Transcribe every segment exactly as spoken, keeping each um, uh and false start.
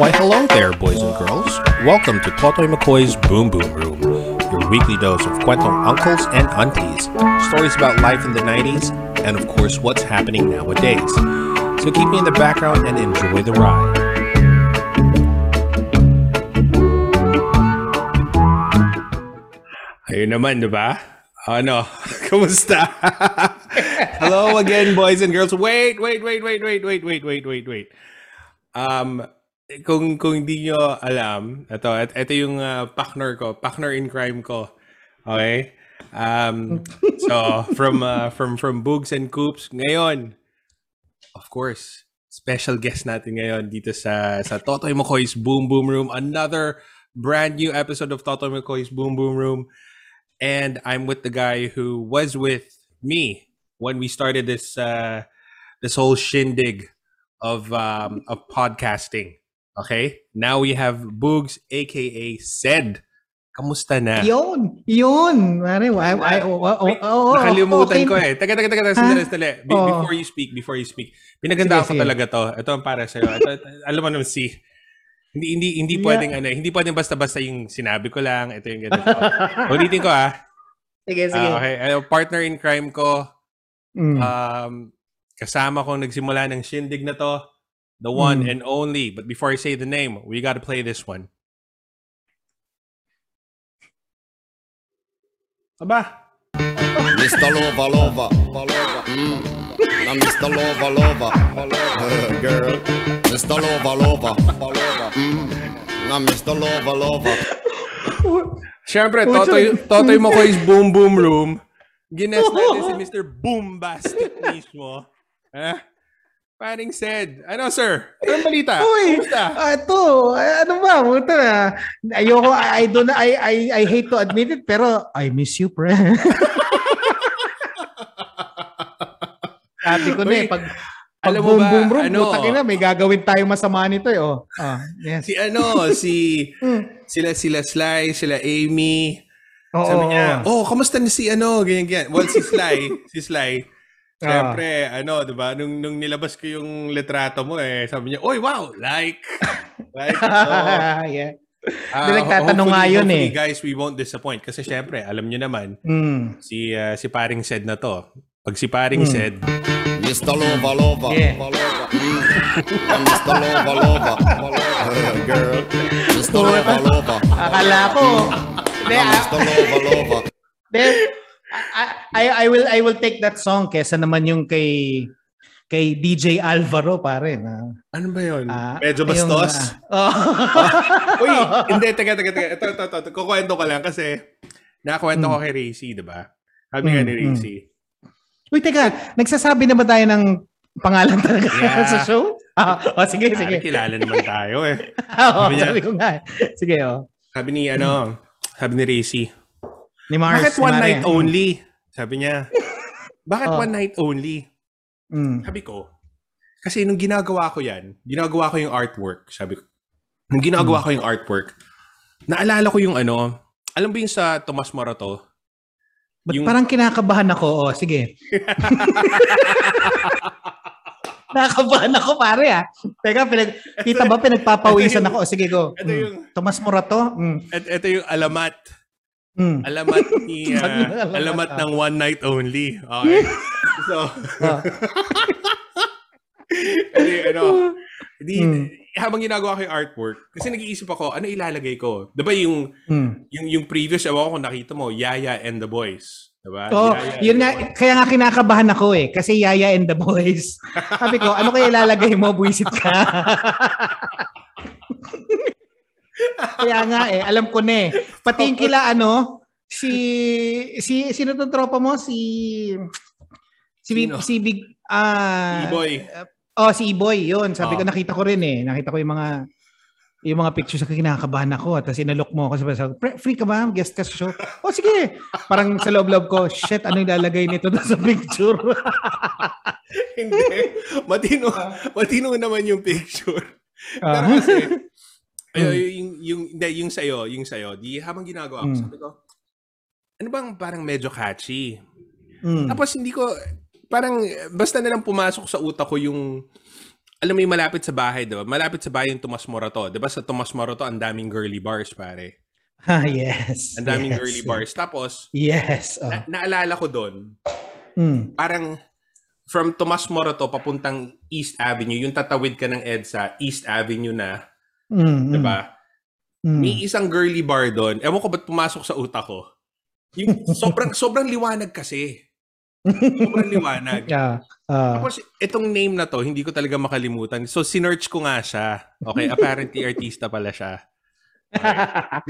Why hello there, boys and girls. Welcome to Totoy McCoy's Boom Boom Room, your weekly dose of kwentong uncles and aunties, stories about life in the nineties, and of course what's happening nowadays. So keep me in the background and enjoy the ride. Ayun naman, diba? Ano? Kumusta? Hello again, boys and girls. Wait, wait, wait, wait, wait, wait, wait, wait, wait, wait. Um, kung kung hindi nyo alam, ito, ito yung uh, partner ko, partner in crime ko. Okay? Um, so, from uh, from from Boogs and Coops, ngayon, of course, special guest natin ngayon dito sa sa Totoy Mckoy's Boom Boom Room. Another brand new episode of Totoy Mckoy's Boom Boom Room. And I'm with the guy who was with me when we started this uh, this whole shindig of um, of podcasting. Okay, now we have Boogs, aka Zed. Kamusta na? Yon, yon. Mare, why? Why? Oh, oh, oh. Nakalimutan ko eh. Taga, taga, taga. Sandali, sandali. Before you speak, before you speak. Pinaganda ako talaga to. Ito ang para sa'yo. Alam mo naman si. Hindi hindi hindi yeah. pwedeng ano, hindi pwedeng basta-basta yung sinabi ko lang, ito yung ganito. Ulitin ko ah. Sige, sige. Uh, okay, uh, partner in crime ko. Mm. Um kasama ko nagsimula ng shindig na to, the one mm. and only. But before I say the name, we got to play this one. Aba. Mister Lova Lova, Lova. Mm. I'm Mister Lova Lova, uh, girl. Mister Lova Lova, mm. I'm Mister Lova Lova. Siyempre, Totoy, Totoy Mckoy's Boom Boom Room. Gines natin si Mister Boombastic mismo. Eh? Paring Zed. Ano, sir? Anong balita? Uy! Ito. Uh, ano ba? Buta na. Ayoko. I, I, don't, I, I, I hate to admit it, pero I miss you, pre. Sabi ko na eh, pag, pag alam mo boom, ba, boom, boom, ano, butang ina, may gagawin tayo masama nito eh. Oh. Oh, yes. Si ano, si, sila, sila Sly, sila Amy. Oh, sabi niya, oh, kamusta na si ano, ganyan, ganyan. Well, si Sly, si Sly, siyempre, oh. ano, diba, nung, nung nilabas ko yung litrato mo eh, sabi niya, oy, wow, like. Like, so, yeah. Uh, nagtatanong nga yun eh. Guys, we won't disappoint. Kasi siyempre, alam niyo naman, mm. si, uh, si paring Zed na to. Pag si paring mm. Zed, Mister Lova Lova, yeah. Lova. Mm. Mister Lova Lova, uh, girl. Mister Lova Lova. Akala ko. Mister Lova Lova. I will I will take that song kesa naman yung kay kay D J Alvaro pare na. Ano ba 'yon? Uh, Medyo bastos. Uh, oh. Uy, hindi teka teka teka. Ito ito ito. Kukuwento ko lang kasi nakuwento mm. ko kay Racy, 'di ba? Sabi mm, nga ni Racy. Mm. Uy, teka, nagsasabi na ba tayo ng pangalan talaga yeah. sa show? Ah, oh, sige, sige. Kilala naman tayo eh. oh, sabi, sabi ko nga. Sige, oh. Sabi ni, ano, sabi ni Racy. Ni Mars. Bakit one Mare. night only? Sabi niya. Bakit oh. one night only? Mm. Sabi ko, kasi nung ginagawa ko yan, ginagawa ko yung artwork, sabi ko. Nung ginagawa mm. ko yung artwork, naalala ko yung ano, alam ba yung sa Tomas Morato? But yung... parang kinakabahan ako. O, sige. Nakabahan ako, pare, ah. Teka, pinag... kita ba pinagpapawisan ako? O, sige, go. Ito yung... Mm. Tomas Morato? Mm. Ito, ito yung alamat. Mm. Alamat ni... Uh, alamat, alamat ng one night only. Okay. So... Ito yung, ano... Di, mm. habang ginagawa ko yung artwork, kasi nag-iisip ako, ano ilalagay ko? Diba yung, mm. yung, yung previous, ewan ko kung nakita mo, Yaya and the Boys. Diba? Oh, Yaya yun nga, boys. Kaya nga kinakabahan ako eh, kasi Yaya and the Boys. Sabi ko, ano kaya ilalagay mo? Buwisit ka. Kaya nga eh, alam ko na eh. Pati yung kila ano, si, si, sino itong tropa mo? Si, si, sino? si Big, ah, uh, E-boy. Uh, Oh, si E-boy, yun. Sabi oh. ko, nakita ko rin eh. Nakita ko yung mga yung mga pictures na kinakabahan ako. Tapos inalok mo ako. Sabi, free ka ba? Guest ka sa show? Oh, sige. Parang sa loob-loob ko, shit, ano yung lalagay nito sa picture? Hindi. Matino, matino naman yung picture. Uh-huh. Pero kasi, ayo, yung, yung, hindi, yung sa'yo, yung sa'yo, di habang ginagawa ko, mm. sabi ko, ano bang parang medyo catchy? Mm. Tapos hindi ko... Parang basta nilang pumasok sa utak ko yung alam mo yung malapit sa bahay, diba? Malapit sa bahay yung Tomas Morato. Diba sa Tomas Morato, ang daming girly bars, pare. Ah, yes. Ang daming yes, girly bars. Tapos, yes, oh. na naalala ko doon, mm. parang from Tomas Morato papuntang East Avenue, yung tatawid ka ng EDSA, East Avenue na, mm, diba? Mm. May isang girly bar doon. Ewan ko ba't pumasok sa utak ko. Yung sobrang, sobrang liwanag kasi. Sobrang liwanag. Yeah. Uh, Tapos, itong name na to, hindi ko talaga makalimutan. So, sinearch ko nga siya. Okay, apparently artista pala siya. Okay.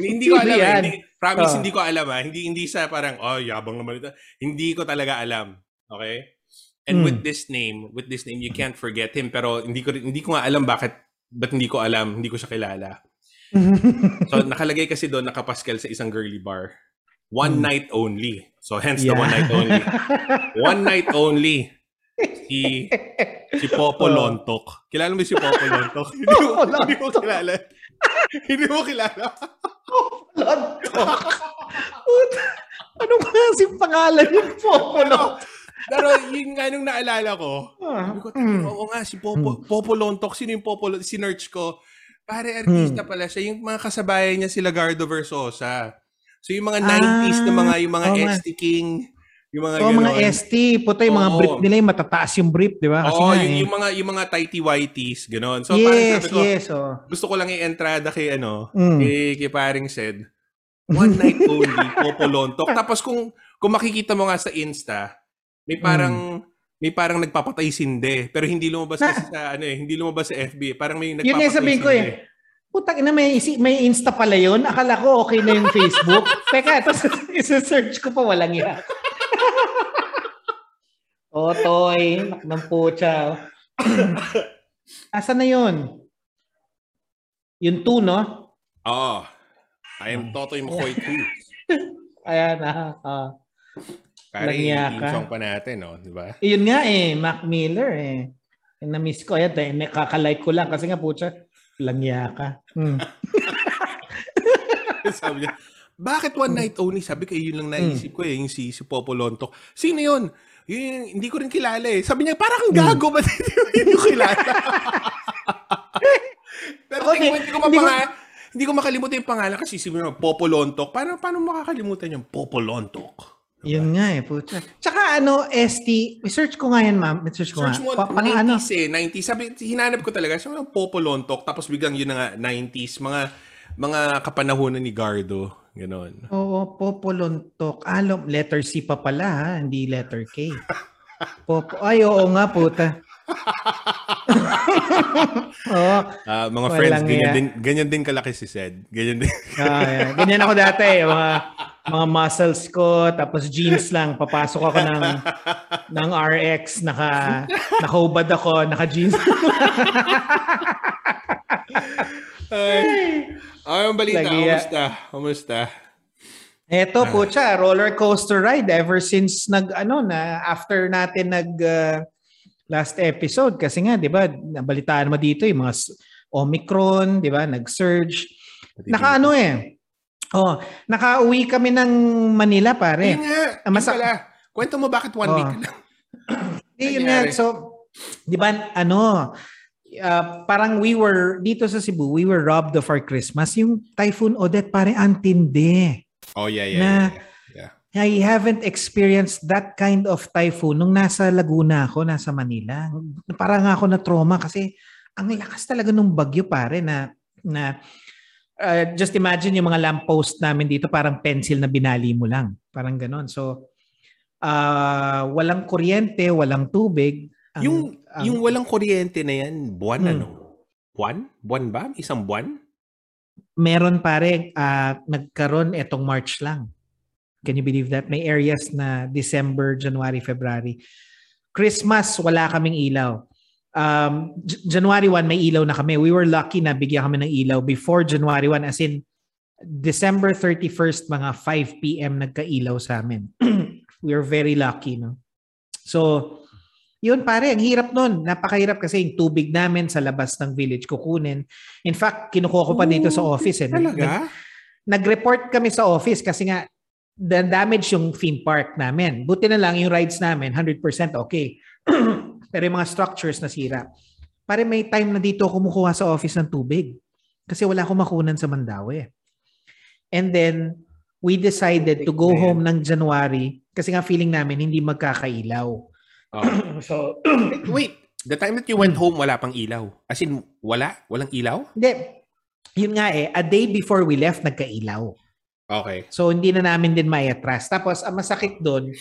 Hindi ko alam. Hindi, promise, uh, hindi ko alam. Ha? Hindi hindi sa parang, oh, yabang naman ito. Hindi ko talaga alam. Okay? And mm. with this name, with this name, you can't forget him. Pero hindi ko, hindi ko nga alam bakit, ba't hindi ko alam, hindi ko siya kilala. So, nakalagay kasi doon, nakapaskel sa isang girly bar. One mm. night only. So, hence yeah. the one night only. One night only. Si, si Popoy Lontok. Kilala mo si Popoy Lontok? Hindi mo, hindi mo kilala. Hindi mo kilala. Popoy Lontok. Ano nga si pangalan yung Popoy Lontok? Pero yung nga nung naalala ko, sabi ko, oo nga, si Popo, Popoy Lontok. Sino yung Popoy Lontok? Sinerch ko. Pare, artista pala siya. Yung mga kasabayan niya si Lagardo Versoza. So yung mga nineties ah, na mga yung mga oh, S T King, yung mga oh, mga S T, puta yung oh, mga brief nila, yung matataas yung brief, di ba? Kasi oh, nga, yung, eh. yung mga yung mga tighty whities, ganoon. So yes, parang sabi ko, yes, oh. gusto ko lang i-entrada kay ano, mm. kay, kay paring Zed. One night only, Popoy Lontok. Tapos kung kung makikita mo nga sa Insta, may parang mm. may parang nagpapatay sinde, pero hindi lumabas kasi sa ano eh, hindi lumabas sa F B. Parang may nagpapatay. Yun yung sabihin ko eh. Putang ina, may, may Insta pala yun. Akala ko okay na yung Facebook. Teka, ito isa-search ko pa, walang iya. Totoy, naknampucha. Asa na yun? Yun two, no? Oo. Oh, I am Totoy Mckoy two. Ayan, ah. ah. Parang yung song pa natin, no? Diba? Yun nga eh, Mac Miller eh. Na-miss ko. Ayan, eh, nakaka-like ko lang kasi nga, pucha, langya ka. Mm. Sabi niya, bakit one night only? Sabi ko, yun lang naisip mm. ko eh, yung si, si Popoy Lontok. Sino yun? Yun? Hindi ko rin kilala eh. Sabi niya, parang kang gago, mm. ba't hindi ko kilala? Pero okay. tingin, hindi, ko hindi, ko, hindi ko makalimutan yung pangalan kasi si Popoy Lontok. Paano, paano makakalimutan yung Popoy Lontok? Diba? Yun nga eh, puta. Tsaka ano, S T, search ko nga yan, ma'am. Search ko search nga. Search mo, pang nineties eh, nineties. Sabi, hinanap ko talaga, siya mga Popoy Lontok, tapos biglang yun na nga, nineties, mga mga kapanahonan ni Gardo, gano'n. Oo, Popoy Lontok. Alam, letter C pa pala ha, hindi letter K. Popo, ay, oo nga, puta. Oh, uh, mga friends, ganyan din, ganyan din kalaki si Zed. Ganyan din. Oh, yeah. Ganyan ako dati, mga mga muscles ko tapos jeans lang, papasok ako ng ng R X, naka nakaubad ako, naka jeans. Ay, ang balita, kumusta? Kumusta? Eto po, cha, roller coaster ride ever since nag ano na after natin nag uh, last episode kasi nga 'di ba nabalitaan mo dito yung mga Omicron 'di ba nag-surge naka ano eh oh nakauwi kami ng Manila pare nga, Masak kwento mo bakit one oh. week lang yun nga so 'di ba ano uh, parang we were dito sa Cebu we were robbed of our Christmas yung Typhoon Odette pare antinde oh yeah yeah, na, yeah, yeah. I haven't experienced that kind of typhoon nung nasa Laguna ako, nasa Manila. Parang ako na-trauma kasi ang lakas talaga nung bagyo pare na, na uh, just imagine yung mga lamppost namin dito parang pencil na binali mo lang. Parang ganon. So, uh, walang kuryente, walang tubig. Ang, yung, ang, yung walang kuryente na yan, buwan hmm. ano? Buwan? Buwan ba? Isang buwan? Meron pare, uh, nagkaroon etong March lang. Can you believe that? May areas na December, January, February. Christmas, wala kaming ilaw. Um, January first, may ilaw na kami. We were lucky na bigyan kami ng ilaw before January first. As in, December thirty-first, mga five p m nagka-ilaw sa amin. We were very lucky, no? So, yun pare, ang hirap nun. Napakahirap kasi yung tubig namin sa labas ng village kukunin. In fact, kinukuha ko pa dito sa office. Eh. Talaga? Nag-report kami sa office kasi nga, the damage yung theme park namin. Buti na lang yung rides namin, one hundred percent okay. Pero yung mga structures nasira. Pare, may time na dito kumukuha sa office ng tubig kasi wala akong makunan sa Mandaue. And then, we decided to go home ng January kasi nga feeling namin hindi magkakailaw. Oh. So, wait. The time that you went home, wala pang ilaw? As in, wala? Walang ilaw? Hindi. Yun nga eh. A day before we left, nagkailaw. Okay. So, hindi na namin din maiatras. Tapos, ang masakit doon,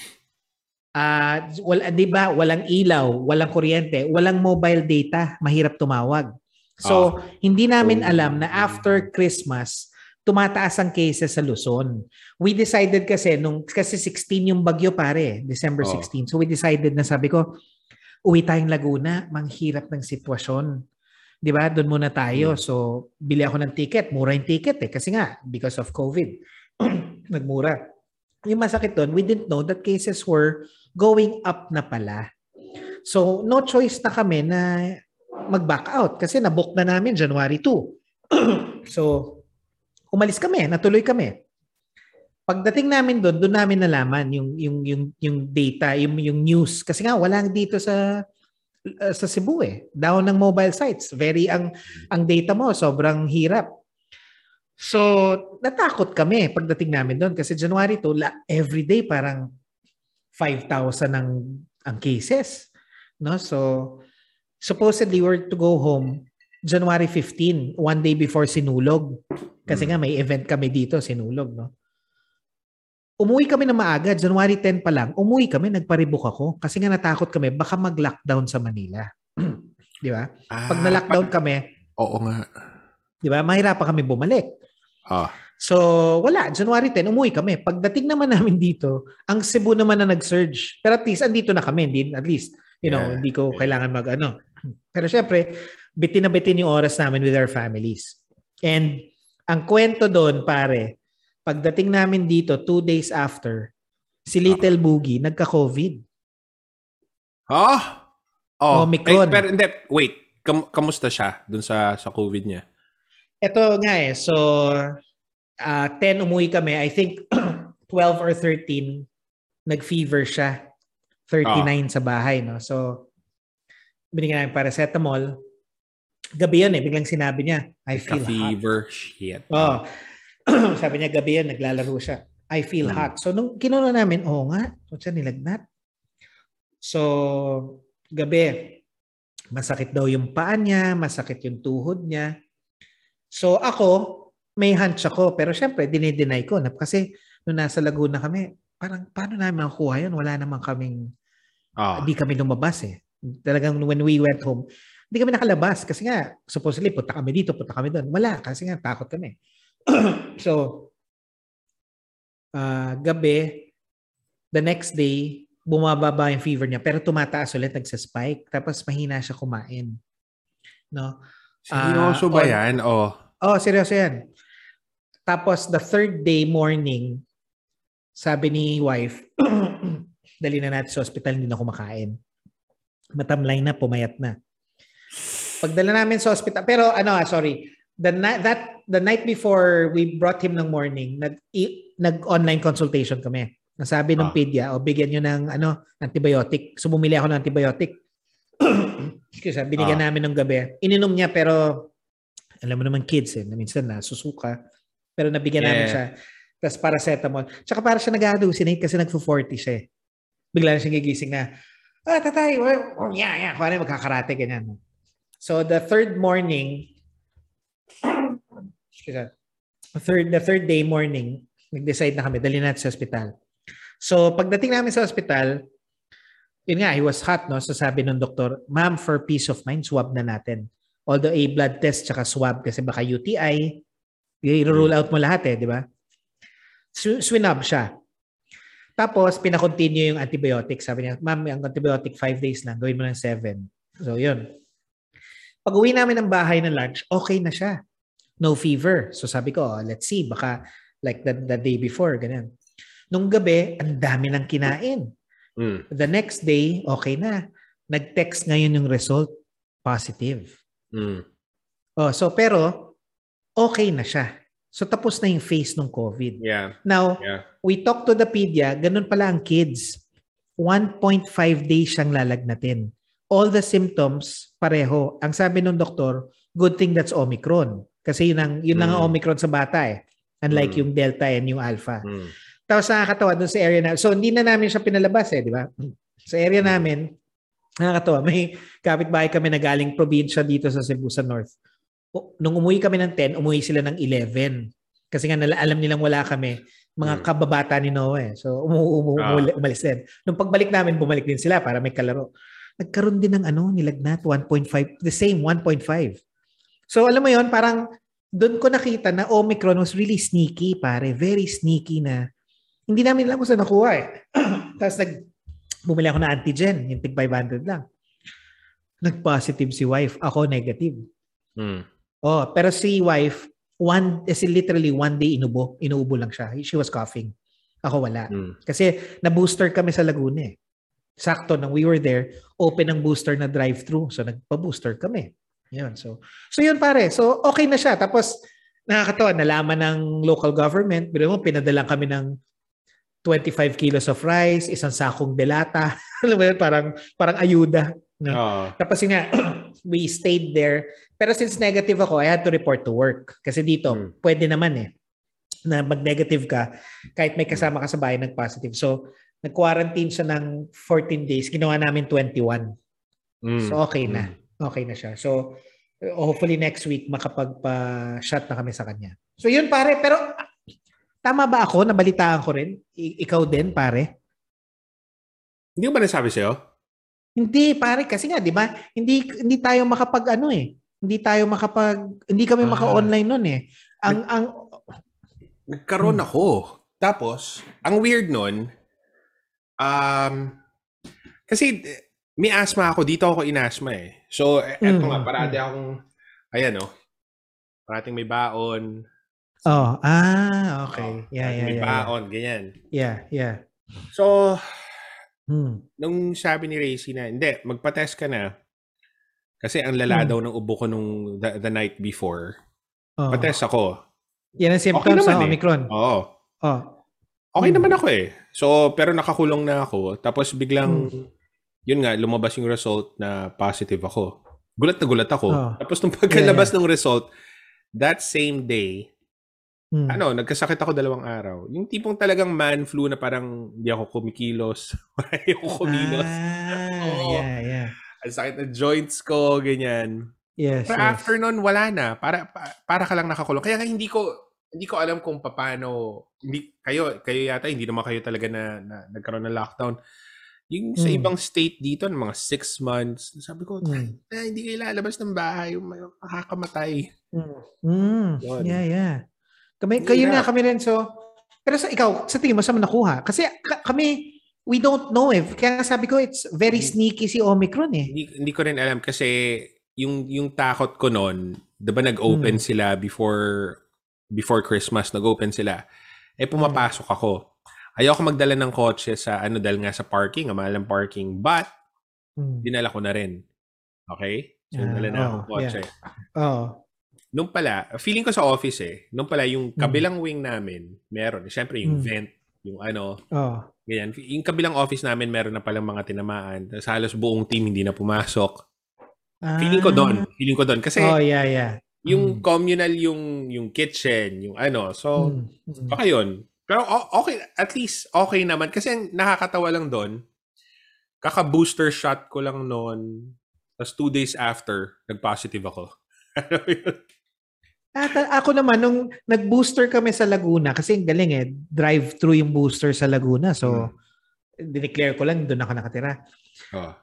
uh, wala, di ba, walang ilaw, walang kuryente, walang mobile data, mahirap tumawag. So, oh. hindi namin alam na after Christmas, tumataas ang cases sa Luzon. We decided kasi, nung, kasi sixteen yung bagyo pare, December sixteen. Oh. So, we decided na sabi ko, uwi tayong Laguna, manghirap ng sitwasyon. Di ba? Doon muna tayo. So, bili ako ng ticket. Mura yung ticket eh. Kasi nga, because of COVID. Nagmura. Yung masakit doon, we didn't know that cases were going up na pala. So, no choice na kami na mag-back out. Kasi nabook na namin January two. So, umalis kami. Natuloy kami. Pagdating namin doon, doon namin nalaman yung yung yung yung data, yung yung news kasi nga wala dito sa uh, sa Cebu eh. Down ng mobile sites. Very ang ang data mo sobrang hirap. So, natakot kami pagdating namin doon kasi January two every day parang five thousand ang ang cases, no? So, supposedly we're to go home January fifteen, one day before Sinulog. Kasi nga may event kami dito, Sinulog, no? Umuwi kami na maaga, January ten pa lang. Umuwi kami, nagparibok ako kasi nga natakot kami baka mag-lockdown sa Manila. 'Di ba? Ah, pag na-lockdown pag... kami, oo nga. 'Di ba? Mahirapan kami bumalik. Ah. So, wala, January ten umuwi kami. Pagdating naman namin dito, ang Cebu naman na nag-surge. Pero at least andito na kami, din at least, you know, yeah. Hindi ko kailangan mag-ano. Pero syempre, bitin na bitin yung oras namin with our families. And ang kwento doon, pare, pagdating namin dito, two days after, si Little Boogie nagka-COVID. Ha? Huh? Oh, Omicron. Eh, pero hindi, wait, kam kamusta siya dun sa, sa COVID niya? Ito nga eh, so uh, ten umuwi kami. I think twelve or thirteen, nag-fever siya. thirty-nine oh. sa bahay, no? So, binigyan namin paracetamol. Gabi yun eh, biglang sinabi niya, I feel hot. Fever, shit. Oh. Sabi niya gabi yan, naglalaro siya. I feel hmm. hot. So, nung kinuha namin, oo nga, so siya nilagnat. So, gabi, masakit daw yung paa niya, masakit yung tuhod niya. So, ako, may hunch ako. Pero syempre, dinideny ko. Kasi, nung nasa Laguna kami, parang, paano namin makuha yun? Wala naman kaming, hindi oh. kami lumabas eh. Talagang, when we went home, hindi kami nakalabas. Kasi nga, supposedly, punta kami dito, punta kami doon. Wala, kasi nga, takot kami. So, uh, gabi, the next day, bumababa yung fever niya. Pero tumataas ulit, nagsaspike. Tapos mahina siya kumain. No? Seryoso uh, ba on, yan? Oh. Oh, seryoso yan. Tapos, the third day morning, sabi ni wife, dali na natin sa hospital, hindi na kumakain. Matamlay na, pumayat na. Pagdala namin sa hospital, pero ano, sorry, the night that the night before we brought him ng morning, nag nag online consultation kami. Nasabi ng ah. pedia, o bigyan niyo ng ano, antibiotic. So bumili ako ng antibiotic. Excuse me, binigyan ah. namin ng gabi. Ininom niya pero alam mo naman kids eh, minsan na susuka. Pero nabigyan yeah. namin siya. Tapos paracetamol. Tsaka para siya nag-hallucinate kasi nagfo-forty siya eh. Bigla na siya gigising na, ah, tatay, oh, yeah, yeah. Parang magkakarate ganyan. So the third morning, Third, the third day morning, nag-decide na kami, dali natin sa hospital. So, pagdating namin sa hospital, yun nga, he was hot, no? So, sabi ng doktor, ma'am, for peace of mind, swab na natin. Although a blood test tsaka swab kasi baka U T I, i-rule out mo lahat eh, di ba? Swinab siya. Tapos, pinakontinue yung antibiotic. Sabi niya, ma'am, ang antibiotic five days lang, gawin mo ng seven. So, yun. Pag-uwi namin ng bahay ng lunch, okay na siya. No fever. So sabi ko, oh, let's see, baka like the, the day before, ganyan. Nung gabi, ang dami ng kinain. Mm. The next day, okay na. Nag-text ngayon yung result, positive. Mm. Oh, so pero, okay na siya. So tapos na yung phase ng COVID. Yeah. Now, yeah. we talked to the pedia, ganun pala ang kids. one point five days siyang lalagnatin. all the symptoms pareho. Ang sabi ng doktor, good thing that's Omicron. Kasi yun ang, yun mm. lang ang Omicron sa bata eh. Unlike mm. yung Delta and yung Alpha. Mm. Tapos nakakatawa dun sa area namin. So hindi na namin siya pinalabas eh, di ba? Sa area mm. namin, nakakatawa, may kapitbahay kami na galing probinsya dito sa Cebu sa North. O, nung umuwi kami ng ten, umuwi sila ng eleven. Kasi nga alam nilang wala kami. Mga kababata ni Noah eh. So umu- umu- umu- umalis din. Nung pagbalik namin, bumalik din sila para may kalaro. Nagkaroon din ng ano, nilagnat, one point five. The same, one point five. So alam mo yon, parang doon ko nakita na Omicron was really sneaky, pare. Very sneaky na hindi namin alam kung saan nakuha eh. Tapos nag, bumili ako na antigen. Yung tig five hundred lang. Nag-positive si wife. Ako negative. Hmm. Oh, pero si wife, one, kasi literally one day inubo, inuubo lang siya. She was coughing. Ako wala. Mm. Kasi na-booster kami sa Laguna eh. Sakto, nang we were there, open ang booster na drive-thru. So nagpa-booster kami. Yun. So, so yun pare. So okay na siya. Tapos nakakatawa, nalaman ng local government. Pero mo, pinadala kami ng twenty-five kilos of rice, isang sakong delata. parang, parang ayuda. No? Oh. Tapos yun nga, we stayed there. Pero since negative ako, I had to report to work. Kasi dito, hmm. pwede naman eh, na mag-negative ka, kahit may kasama ka sa bahay, nag-positive. So, nag-quarantine siya ng fourteen days. Ginawa namin twenty-one. Hmm. So, okay na. Okay na siya. So, hopefully next week, makapagpa-shot na kami sa kanya. So, yun pare. Pero, tama ba ako? Nabalitaan ko rin. I- ikaw din, pare. Hindi ko ba nasabi sa'yo? Hindi pare kasi nga 'di ba? Hindi hindi tayo makapag ano eh. Hindi tayo makapag hindi kami uh-huh. maka-online noon eh. Ang Nag- ang nagkaroon hmm. ako. Tapos, ang weird noon um kasi may asthma ako, dito ako inasma eh. So eto mm-hmm. nga parati akong ayan oh. Parating may baon. Oh, ah, okay. Oh, yeah, yeah, may yeah. May baon, yeah. Ganyan. Yeah, yeah. So Hmm. nung sabi ni Racy na, hindi, magpa-test ka na. Kasi ang lala hmm. daw ng ubo ko nung the, the night before. Oh. Pa-test ako. Yan ang symptoms sa okay Omicron. Eh. Oo. Oh. Okay hmm. naman ako eh. So, pero nakakulong na ako. Tapos biglang, hmm. yun nga, lumabas yung result na positive ako. Gulat na gulat ako. Oh. Tapos nung pagkalabas yeah, yeah. ng result, that same day, Hmm. ano, nagkasakit ako dalawang araw. Yung tipong talagang man flu na parang hindi ako kumikilos. Hindi ako kumilos. Ah, Oo. Yeah, yeah. Ang sakit na joints ko, ganyan. Yes, Pero yes. after nun, wala na. Para, para, para ka lang nakakulong. Kaya hindi ko, hindi ko alam kung paano, hindi, kayo, kayo yata, hindi naman kayo talaga na, na nagkaroon ng lockdown. Yung sa mm. ibang state dito, ng mga six months, sabi ko, mm. ah, hindi kayo lalabas ng bahay, makakamatay. Mm. Yeah, yeah. Kami, kayo yeah. na kami rin. So, pero sa ikaw, sa tingin mo, saan mo nakuha? Kasi k- kami, we don't know eh. Kaya sabi ko, it's very sneaky si Omicron eh. Hindi, hindi ko rin alam kasi yung yung takot ko noon, diba nag-open hmm. sila before before Christmas, nag-open sila. Eh, pumapasok ako. Ayoko magdala ng kotse sa ano, dahil nga sa parking, ang mahal ng parking. But, hmm. dinala ko na rin. Okay? So, dinala uh, na oh, akong kotse. Yeah. Oh. Nung pala, feeling ko sa office eh, nung pala yung kabilang mm. wing namin, meron. Siyempre yung mm. vent, yung ano, oh. ganyan. Yung kabilang office namin, meron na palang mga tinamaan. Tapos halos buong team hindi na pumasok. Ah. Feeling ko doon. Feeling ko doon. Kasi oh, yeah, yeah. yung mm. communal, yung yung kitchen, yung ano. So, mm. baka yun. Pero okay, at least okay naman. Kasi ang nakakatawa lang doon, kaka-booster shot ko lang noon. Tapos two days after, nag-positive ako. At ako naman, nung nag-booster kami sa Laguna, kasi ang galing eh, drive-thru yung booster sa Laguna. So, hmm. dineclare ko lang, doon ako nakatira. Oh.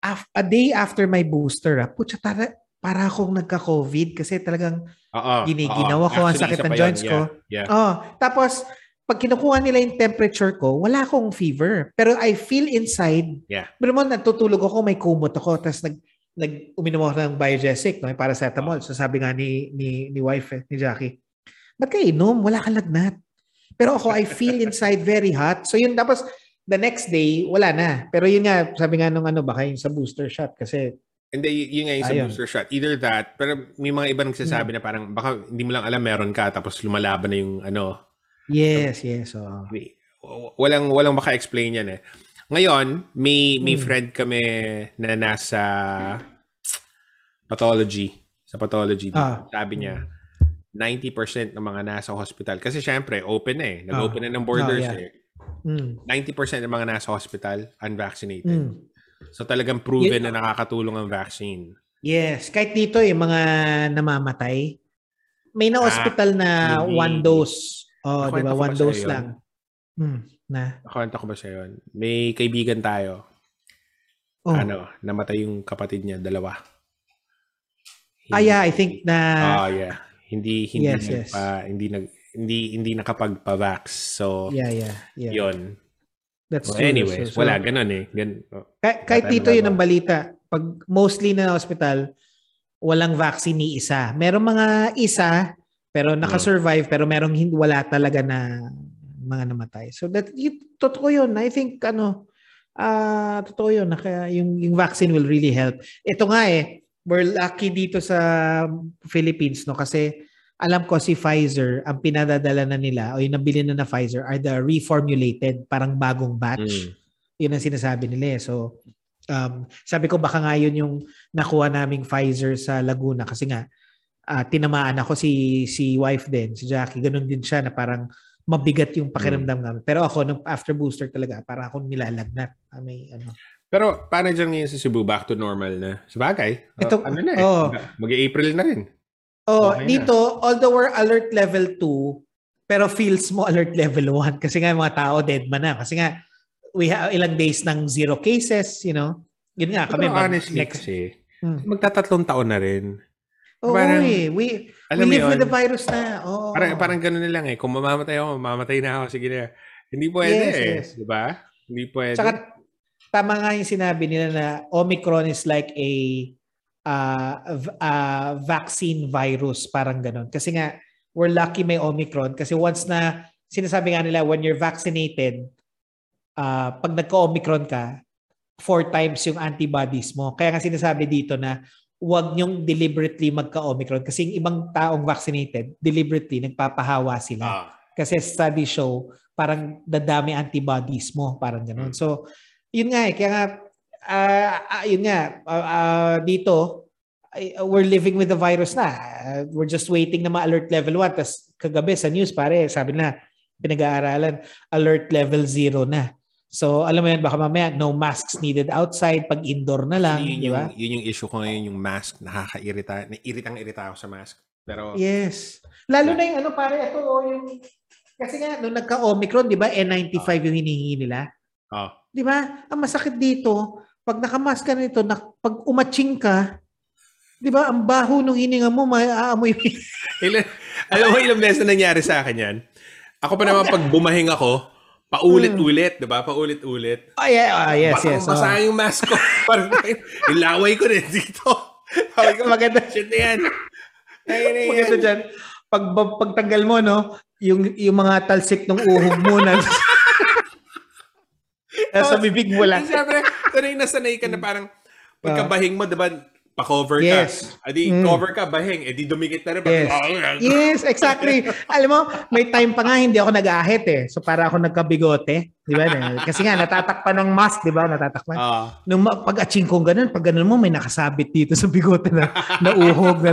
Af- a day after my booster, ah, putya, tara, para akong nagka-COVID kasi talagang uh-oh, giniginaw ako, ang sakit ng joints yeah. ko. Yeah. Oh, tapos, pag kinukuha nila yung temperature ko, wala akong fever. Pero I feel inside, yeah. pero mo, natutulog ako, may kumot ako, tapos nag- nag uminom ako ng biogesic, no, para sa paracetamol. So sabi nga ni ni ni wife eh, ni Jackie, ba't kayo inom? Wala kang lagnat. Pero ako, I feel inside very hot. So yun, tapos the next day wala na. Pero yun nga, sabi nga nung ano, baka yung sa booster shot kasi hindi yun nga yung sa booster shot. Either that, pero may mga iba nagsasabi hmm. na parang baka hindi mo lang alam meron ka tapos lumalaban na yung ano. Yes, so, yes. Oh. Walang walang maka-explain yan eh. Ngayon, may, may hmm. friend kami na nasa pathology. Sa pathology. Ah. Sabi niya, ninety percent ng mga nasa hospital. Kasi syempre, open na eh. Nag-open ah. na ng borders oh, yeah. eh. Mm. ninety percent ng mga nasa hospital, unvaccinated. Mm. So talagang proven you know, na nakakatulong ang vaccine. Yes. Kahit dito eh, mga namamatay. May na-hospital ah, na maybe. one dose. O, oh, di ba? One dose lang. Hmm. Na. Nakwenta ko ba siya yun? May kaibigan tayo. Oh. Ano, namatay yung kapatid niya, dalawa. Hindi, ah, yeah, I think na... Oh, yeah. Hindi, hindi, yes, yes. Pa, hindi, nag, hindi, hindi nakapagpa-vax. So, yeah, yeah, yeah. Yun. That's so, true. Anyways, so, wala, ganun eh. Gan, oh, kahit, kahit dito yun ang balita. Pag mostly na hospital, walang vaccine ni isa. Merong mga isa, pero nakasurvive, pero merong wala talaga na mga namatay. So that y- totoo 'yun. I think ano ah uh, totoo 'yun na kaya yung yung vaccine will really help. Ito nga eh, we're lucky dito sa Philippines no kasi alam ko si Pfizer ang pinadadala na nila o yung nabili na na Pfizer are the reformulated, parang bagong batch. Mm. 'Yun ang sinasabi nila eh. So um sabi ko baka nga 'yun yung nakuha naming Pfizer sa Laguna kasi nga uh, tinamaan ako si si wife din, si Jackie. Ganun din siya na parang mabigat yung pakiramdam namin. Mm. Pero ako, after booster talaga, para akong nilalagnat. May, ano. Pero paano dyan ngayon sa Cebu? Back to normal na? Sabagay. O, Ito, ano na eh. Oh, mag-April na rin. Oh, okay dito, na. Although we're alert level two, pero feels mo alert level one. Kasi nga mga tao, dead man na. Kasi nga, we have ilang days ng zero cases, you know. Yun nga, kami. Pero mag- honestly next... kasi, hmm. magtatatlong taon na rin. Oo, parang, eh. we, we live yun, with the virus na. Oh. Parang, parang ganun na lang eh. Kung mamamatay ako, mamamatay na ako. Sige na. Hindi pwede yes, eh. Yes. Diba? Hindi pwede. Saka, tama nga yung sinabi nila na Omicron is like a uh, uh, vaccine virus. Parang ganun. Kasi nga, we're lucky may Omicron. Kasi once na, sinasabi nga nila, when you're vaccinated, uh, pag nagka-Omicron ka, four times yung antibodies mo. Kaya nga sinasabi dito na, huwag niyong deliberately magka-Omicron kasi yung ibang taong vaccinated, deliberately, nagpapahawa sila. Ah. Kasi study show, parang dadami antibodies mo, parang gano'n. Mm. So, yun nga eh. Kaya nga, uh, uh, yun nga, uh, uh, dito, uh, we're living with the virus na. Uh, we're just waiting na ma-alert level one. Tapos kagabi sa news, pare, sabi na, pinag-aaralan, alert level zero na. So, alam mo yan, baka mamaya, no masks needed outside, pag indoor na lang, yun, di ba? Yun yung issue ko ngayon, yung mask, nakakairita, nairitang-irita ako sa mask. Pero, yes. Lalo yeah. na yung ano, pare, ito, yung, kasi nga, nung nagka-Omicron, di ba, N ninety-five oh. yung hinihingi nila? Oh. Di ba? Ang masakit dito, pag nakamask ka nito, na, pag umaching ka, di ba, ang baho nung hininga mo, maaamoy. Alam mo, ilang beses na nangyari sa akin yan? Ako pa naman, pag bumahing ako, paulit-ulit, mm. 'di ba? Paulit-ulit. Oh yeah, oh, yes, parang yes. Masaya oh. yung mask ko. Parang ilaway ko rin dito. Sabi ko maganda shit na 'yan. Ay, maganda 'yan. Pag pagtanggal mo no, yung yung mga talsik ng uhog mo na sa bibig mo lang. Siyempre, tunay na sanay ka na parang pagkabahing mo, 'di ba? Pa-cover ka. Yes. Adi, mm. cover ka, bahing. Edi, dumikit na rin. Yes, yes exactly. Alam mo, may time pa nga, hindi ako nag-ahit eh. So, para ako nagkabigote. Di ba? Kasi nga, natatakpan ng mask, di ba? Natatakpan. Uh. Nung pag-aching kong ganun, pag ganun mo, may nakasabit dito sa bigote na nauhog. Na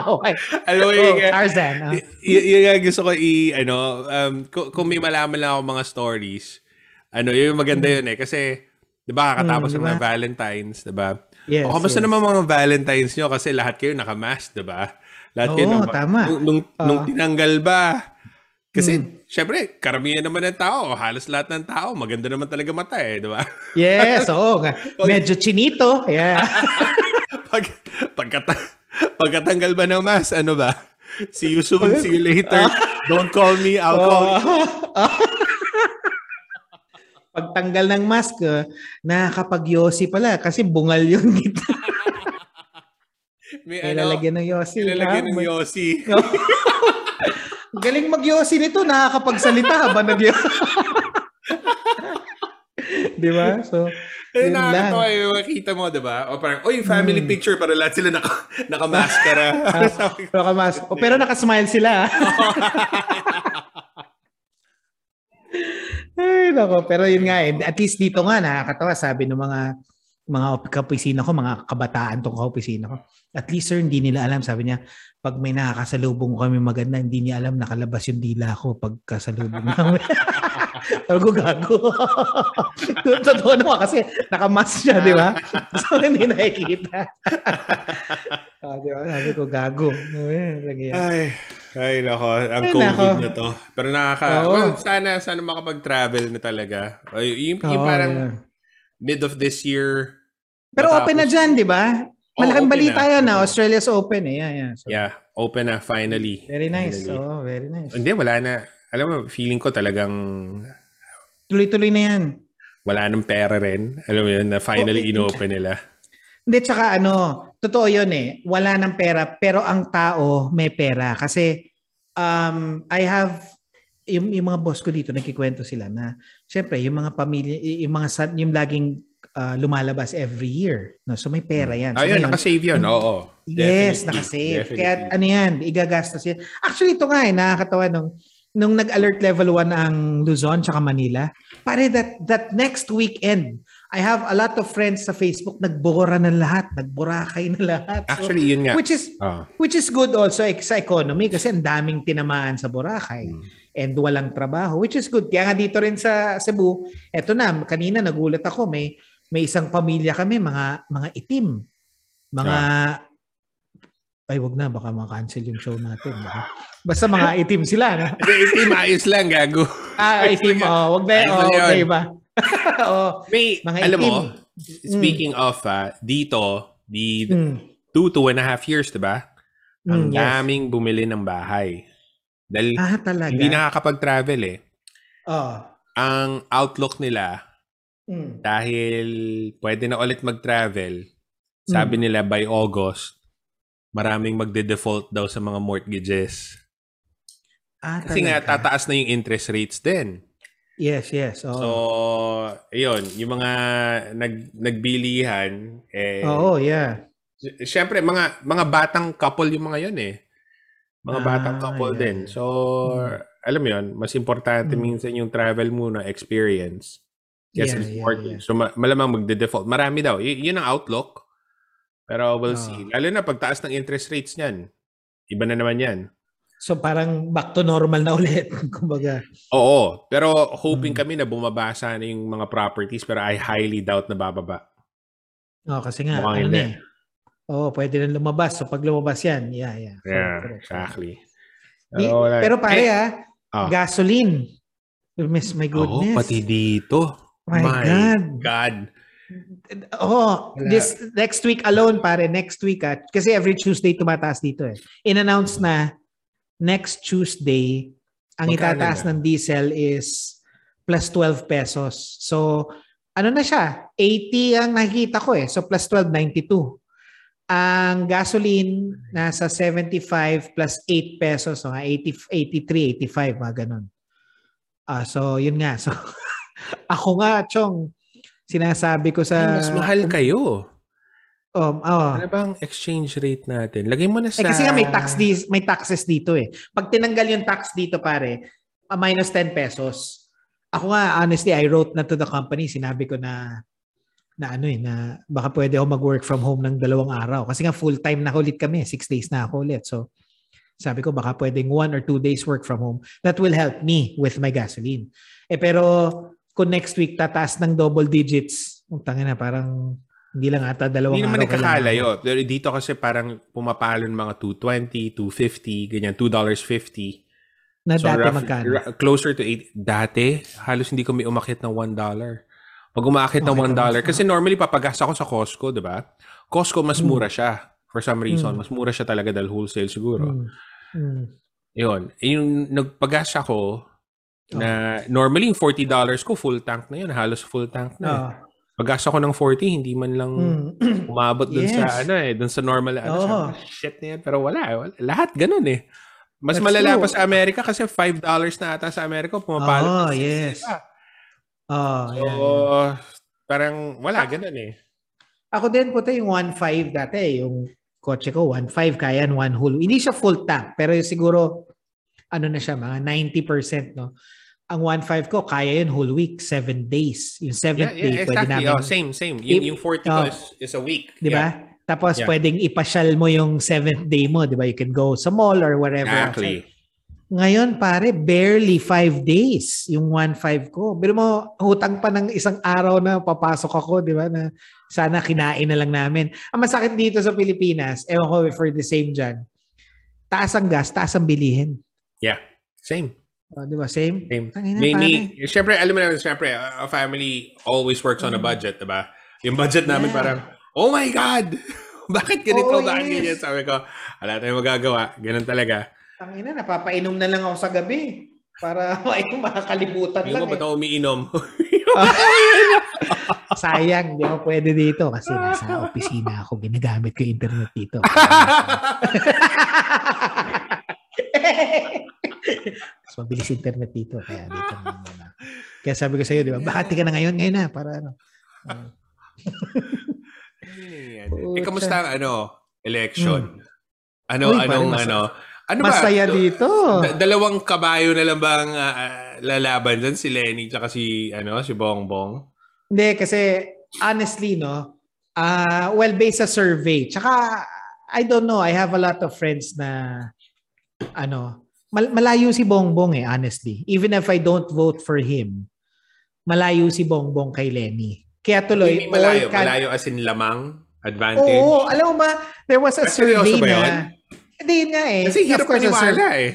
nalaway. Alam mo, yung, oh, Tarzan, uh. y- yung gusto ko i- ano, um, kung may malaman lang ako mga stories, ano, yung maganda yun eh. Kasi, di ba, kakatapos mm, diba? ng mga Valentines, di ba? Yes, o kamusta yes. naman mga Valentines nyo kasi lahat kayo naka-mask, diba? Lahat Oo, kayo naka- tama. Nung, nung, uh, nung tinanggal ba? Kasi, mm. syempre, karamihan naman ng tao. Halos lahat ng tao. Maganda naman talaga mata eh, diba? Yes, oo. Medyo chinito. Yeah. Pag, pagkata- pagkatanggal ba ng mask, ano ba? See you soon, see you later. Don't call me, I'll oh. call you. Pagtanggal ng mask, uh, nakakapag-yosi pala kasi bungal yung gitna. May ano, lalagyan ng yosi. Lalagyan ng yosi. Galing mag-yosi nito, nakakapagsalita habang nag-yosi. Di ba? So, eh, nakakatawa yung makita mo, di ba? O parang, oy, family hmm. picture, para lahat sila naka, nakamaskara. Nakamask. O, pero nakasmile sila. Ay, Ay, nako. Pero yun nga eh. At least dito nga, nakakatawa. Sabi ng mga mga kaopisina ko, mga kabataan tong kaopisina ko. At least, sir, hindi nila alam. Sabi niya, pag may nakakasalubong kami maganda, hindi niya alam, nakalabas yung dila ko pag kasalubong kami. Pero gago. Totoo naman kasi nakamask siya, di ba? So, hindi nakikita. Ah, di ba? Sabi ko, gago. Ay, ay, nako. Ang ay, COVID nako na to. Pero nakaka... Oo. Well, sana, sana makapag-travel na talaga. Ay, yung, yung Oo, parang yeah. mid of this year. Pero matapos. Open na dyan, di ba? Malaking oh, balita na. Yan na. Australia's open eh. Yeah, yeah. So, yeah, open na finally. Very nice. Finally. Oh, very nice. Hindi, wala na. Alam mo, feeling ko talagang... Tuloy-tuloy na yan. Wala nang pera rin. Alam mo yun, na finally okay. in-open nila. Hindi, tsaka ano, totoo yun eh. Wala nang pera, pero ang tao may pera. Kasi um, I have, yung, yung mga boss ko dito, nagkikwento sila na, syempre, yung mga pamilya, yung mga son, yung laging uh, lumalabas every year. No? So may pera yan. So, ayun, nakasave yun. Oo. Yes, nakasave. Definitely. Kaya ano yan, igagastos yan. Actually, ito nga eh, nakakatawa nung... Nung nag-alert level one ang Luzon tsaka Manila, pare that that next weekend, I have a lot of friends sa Facebook, nagbora na lahat, nagborakay na lahat. So, actually, yun nga. Which is, uh. which is good also sa economy kasi ang daming tinamaan sa Boracay hmm. and walang trabaho, which is good. Kaya nga dito rin sa Cebu, eto na, kanina nagulat ako, may may isang pamilya kami, mga mga itim, mga... Uh. Ay, wag na. Baka makancel yung show natin. Baka. Basta mga itim sila. No? Itim, ayos lang, gago. Ah, itim. Oh, wag na. Oh, okay ba? Oh, may, mga alam itim. Mo, speaking mm. of, uh, dito, the mm. two, two and a half years, diba? Ang mm, yes. daming bumili ng bahay. Dahil ah, talaga? Hindi nakakapag-travel eh. Oh. Ang outlook nila, mm. dahil pwede na ulit mag-travel, sabi mm. nila by August, maraming magde-default daw sa mga mortgages. Ah, kasi nga, tataas na yung interest rates din. Yes, yes. Oh. So, yun. Yung mga nag, nagbilihan. Eh, Oo, oh, yeah. Siyempre, mga mga batang couple yung mga yun eh. Mga ah, batang couple yeah. din. So, hmm. alam mo yun, mas importante hmm. minsan yung travel muna, experience. Yes, yeah, yeah, yeah. So, malamang magde-default. Marami daw. Y- yun ang outlook. Pero we'll oh. see. Lalo na pagtaas ng interest rates niyan. Iba na naman yan. So parang back to normal na ulit. Kumbaga. Oo. Pero hoping hmm. kami na bumaba sana yung mga properties. Pero I highly doubt na bababa. Oo, oh, kasi nga. Mukhang ano eh. Oo, pwede na lumabas. So pag lumabas yan, yeah, yeah. So, yeah, correct. Exactly. Pero, like, pero pare eh, ah, gasoline. Miss my goodness. Oo, pati dito. My, my God. God. Oh, this next week alone pare, next week ah, kasi every Tuesday tumataas dito eh. In-announce na next Tuesday ang itataas ng diesel is plus twelve pesos. So, ano na siya? eighty ang nakikita ko eh. So, plus twelve, ninety-two. Ang gasoline nasa seventy-five plus eight pesos. So, eighty, eighty-three, eighty-five. Mga ganun. Uh, so, yun nga. So, ako nga, Chong, sinasabi ko sa... Ay, mas mahal kayo. Um, oh. Ano bang exchange rate natin? Lagay mo na sa... Eh, kasi nga may, tax di- may taxes dito eh. Pag tinanggal yung tax dito pare, uh, minus ten pesos. Ako nga, honestly, I wrote na to the company. Sinabi ko na, na ano eh, na baka pwede ako mag-work from home ng dalawang araw. Kasi nga full-time na ulit kami. Six days na ako ulit. So, sabi ko baka pwedeng one or two days work from home. That will help me with my gasoline. Eh, pero... Kung next week tataas ng double digits, utang na parang hindi lang ata dalawang hindi araw. Hindi naman nagkakala yun. Pero dito kasi parang pumapalon mga two twenty, two fifty, ganyan, two fifty. Na so dati rough, magkano? R- closer to eight. Dati, halos hindi ko may umakit ng one dollar. Pag umakit ng okay, one dollar, kasi normally papagas ako sa Costco, di ba? Costco mas mura mm. siya. For some reason, mm. mas mura siya talaga dahil wholesale siguro. Mm. Mm. Yun. Yung nagpagas ako, na normally forty dollars ko full tank na yun, halos full tank na. Oh. Pag-asa ko ng forty, hindi man lang mm. umabot dun yes. sa ano eh, dun sa normal ano oh. siya. Shit na yan, pero wala, wala. Lahat ganun eh. Mas that's malala true. Pa sa Amerika kasi five dollars na ata sa Amerika pumapalo. Oh, yes. Pa. Oh, so, yeah. parang wala ganun eh. Ako din puti yung one point five dati, yung kotse ko one point five kaya yan one whole. Hindi siya full tank, pero siguro ano na siya mga ninety percent no. ang one point five ko, kaya yun whole week, seven days. Yung seventh yeah, yeah, day, exactly. Pwede namin. Oh, same, same. Yung, yung forty oh, ko is, is a week. Di ba? Yeah. Tapos yeah. pwedeng ipasyal mo yung seventh day mo. Di ba? You can go sa mall or wherever. Exactly. Outside. Ngayon, pare, barely five days yung one point five ko. Pero mo, hutang pa ng isang araw na papasok ako, di ba? Na sana kinain na lang namin. Ang masakit dito sa Pilipinas, ewan ko for the same dyan, taas ang gas, taas ang bilihin. Yeah, same. Oh, di ba? Same? Same. Tangina, may, may, siyempre, alam mo naman, siyempre, a family always works on a budget, di ba? Yung budget namin yeah. parang, oh my God! Bakit ganito? Oh, bakit yes. ganyan? Sabi ko, wala tayong magagawa. Ganun talaga. Ang ina, napapainom na lang ako sa gabi para makakalibutan lang. Hindi mo ba ito umiinom? Sayang, di ako pwede dito kasi nasa opisina ako. Ginagamit ko internet dito. Mas mabilis internet dito. Kaya dito na. Kaya sabi ko sa'yo, di ba? Bakit ka na ngayon? Ngayon na. Para ano. Eh, kamusta ang ano, election? Hmm. Ano, Uy, anong ano? Ano masaya ba? Dito. Da- dalawang kabayo na lang bang uh, lalaban dyan? Si Leni at si, ano, si Bongbong? Hindi, kasi honestly, no? Uh, well, based sa survey. Tsaka, I don't know. I have a lot of friends na, ano, mal- malayo si Bongbong eh, honestly. Even if I don't vote for him, malayo si Bongbong kay Leni. Kaya tuloy, Hindi, malayo, can... malayo as in lamang? Advantage? Oo, alam mo ba? There was a Mas survey na... Hindi, yun nga eh. Kasi hirap paniwala sur- eh.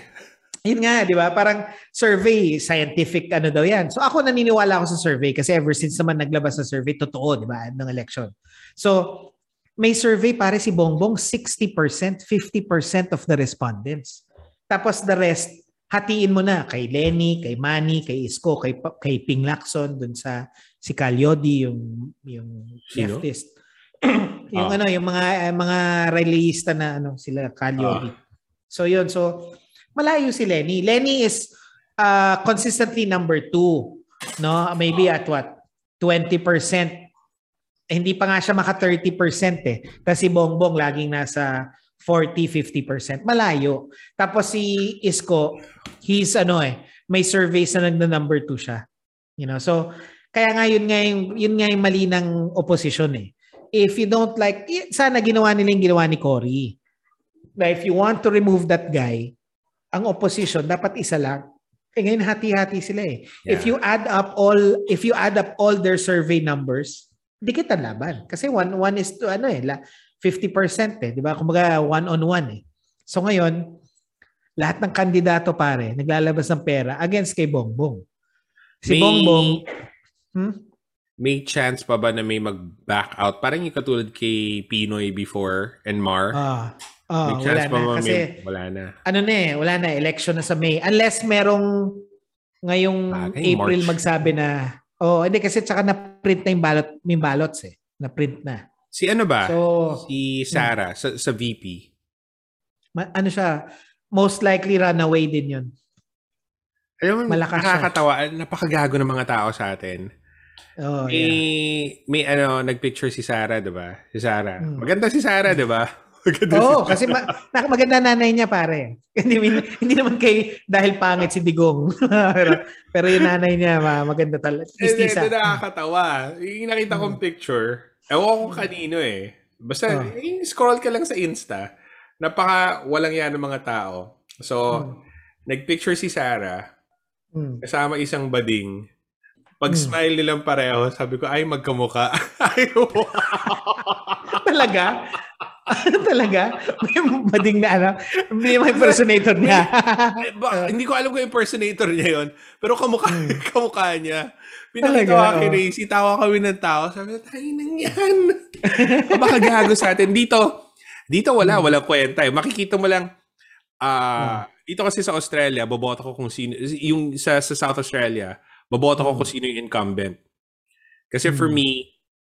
Yun nga, di ba? Parang survey, scientific ano daw yan. So ako naniniwala ako sa survey kasi ever since naman naglabas sa survey, totoo, di ba? Ng election. So may survey pare si Bongbong, sixty percent, fifty percent of the respondents. Tapos the rest, hatiin mo na kay Leni, kay Manny, kay Isko, kay, kay Ping Lacson, dun sa si Calyodi, yung, yung leftist. Yung uh, ano yung mga mga rallyista na ano sila Calyodi. Uh, so yun, so malayo si Leni. Leni is uh, consistently number two, no? Maybe uh, at what? twenty percent. Eh, hindi pa nga siya maka thirty percent eh. Kasi Bongbong laging nasa forty to fifty percent. Malayo. Tapos si Isko, he's ano eh, may surveys na nagna-number two siya. You know, so kaya nga yun nga yung yun nga yung mali ng opposition eh. If you don't like, sana ginawa nila yung ginawa ni Cory. If you want to remove that guy, ang opposition, dapat isa lang. Eh ngayon, hati-hati sila eh. Yeah. If you add up all, if you add up all their survey numbers, di kita laban. Kasi one, one is to, ano eh, fifty percent eh. Diba? Kumbaga, one-on-one eh. So ngayon, lahat ng kandidato pare, naglalabas ng pera against kay Bongbong. Si may... Bongbong, hmm? May chance pa ba na may mag-back out? Parang yung katulad kay Pinoy before and Mar. Oh, oh, may chance wala pa na. Ba? Kasi, may, wala na. Ano na eh, wala na. Election na sa May. Unless merong ngayong ah, April March. Magsabi na, oh, hindi kasi tsaka na-print na yung ballot, may ballots eh. Na-print na. Si ano ba? So, si Sara, hmm. sa, sa V P. Ma- ano siya? Most likely runaway din yun. Alam mo, nakakatawa. Napakagago ng mga tao sa atin. Oh, may, yeah. may ano, nagpicture si Sara, diba? Si Sara. Hmm. Maganda si Sara, diba? Maganda oh, si Sara. Kasi ma- maganda nanay niya, pare. Hindi, hindi naman kay dahil pangit si Digong. pero, pero yung nanay niya, maganda talaga. Ito nakakatawa. Yung nakita kong picture, ewan ko kanino eh. Basta, oh. eh, scroll ka lang sa Insta. Napaka walang yan ng mga tao. So, hmm. nagpicture si Sara, hmm. kasama isang bading. Pag-smile nilang pareho, sabi ko, ay, magkamuka. Ay, wow. Talaga? Talaga? May bading na, ano? May impersonator niya. Hindi ko alam kung impersonator niya yon, pero kamukha, kamukha niya. Pinakitawa kay Racy, tawa kami ng tao. Sabi ko, tayo nang yan. Makagago sa atin. Dito, dito wala, walang kwenta. Makikita mo lang, ah, uh, dito kasi sa Australia, boboto ko kung sino, yung sa, sa South Australia, baboto ko kung sino yung incumbent. Kasi for hmm. me,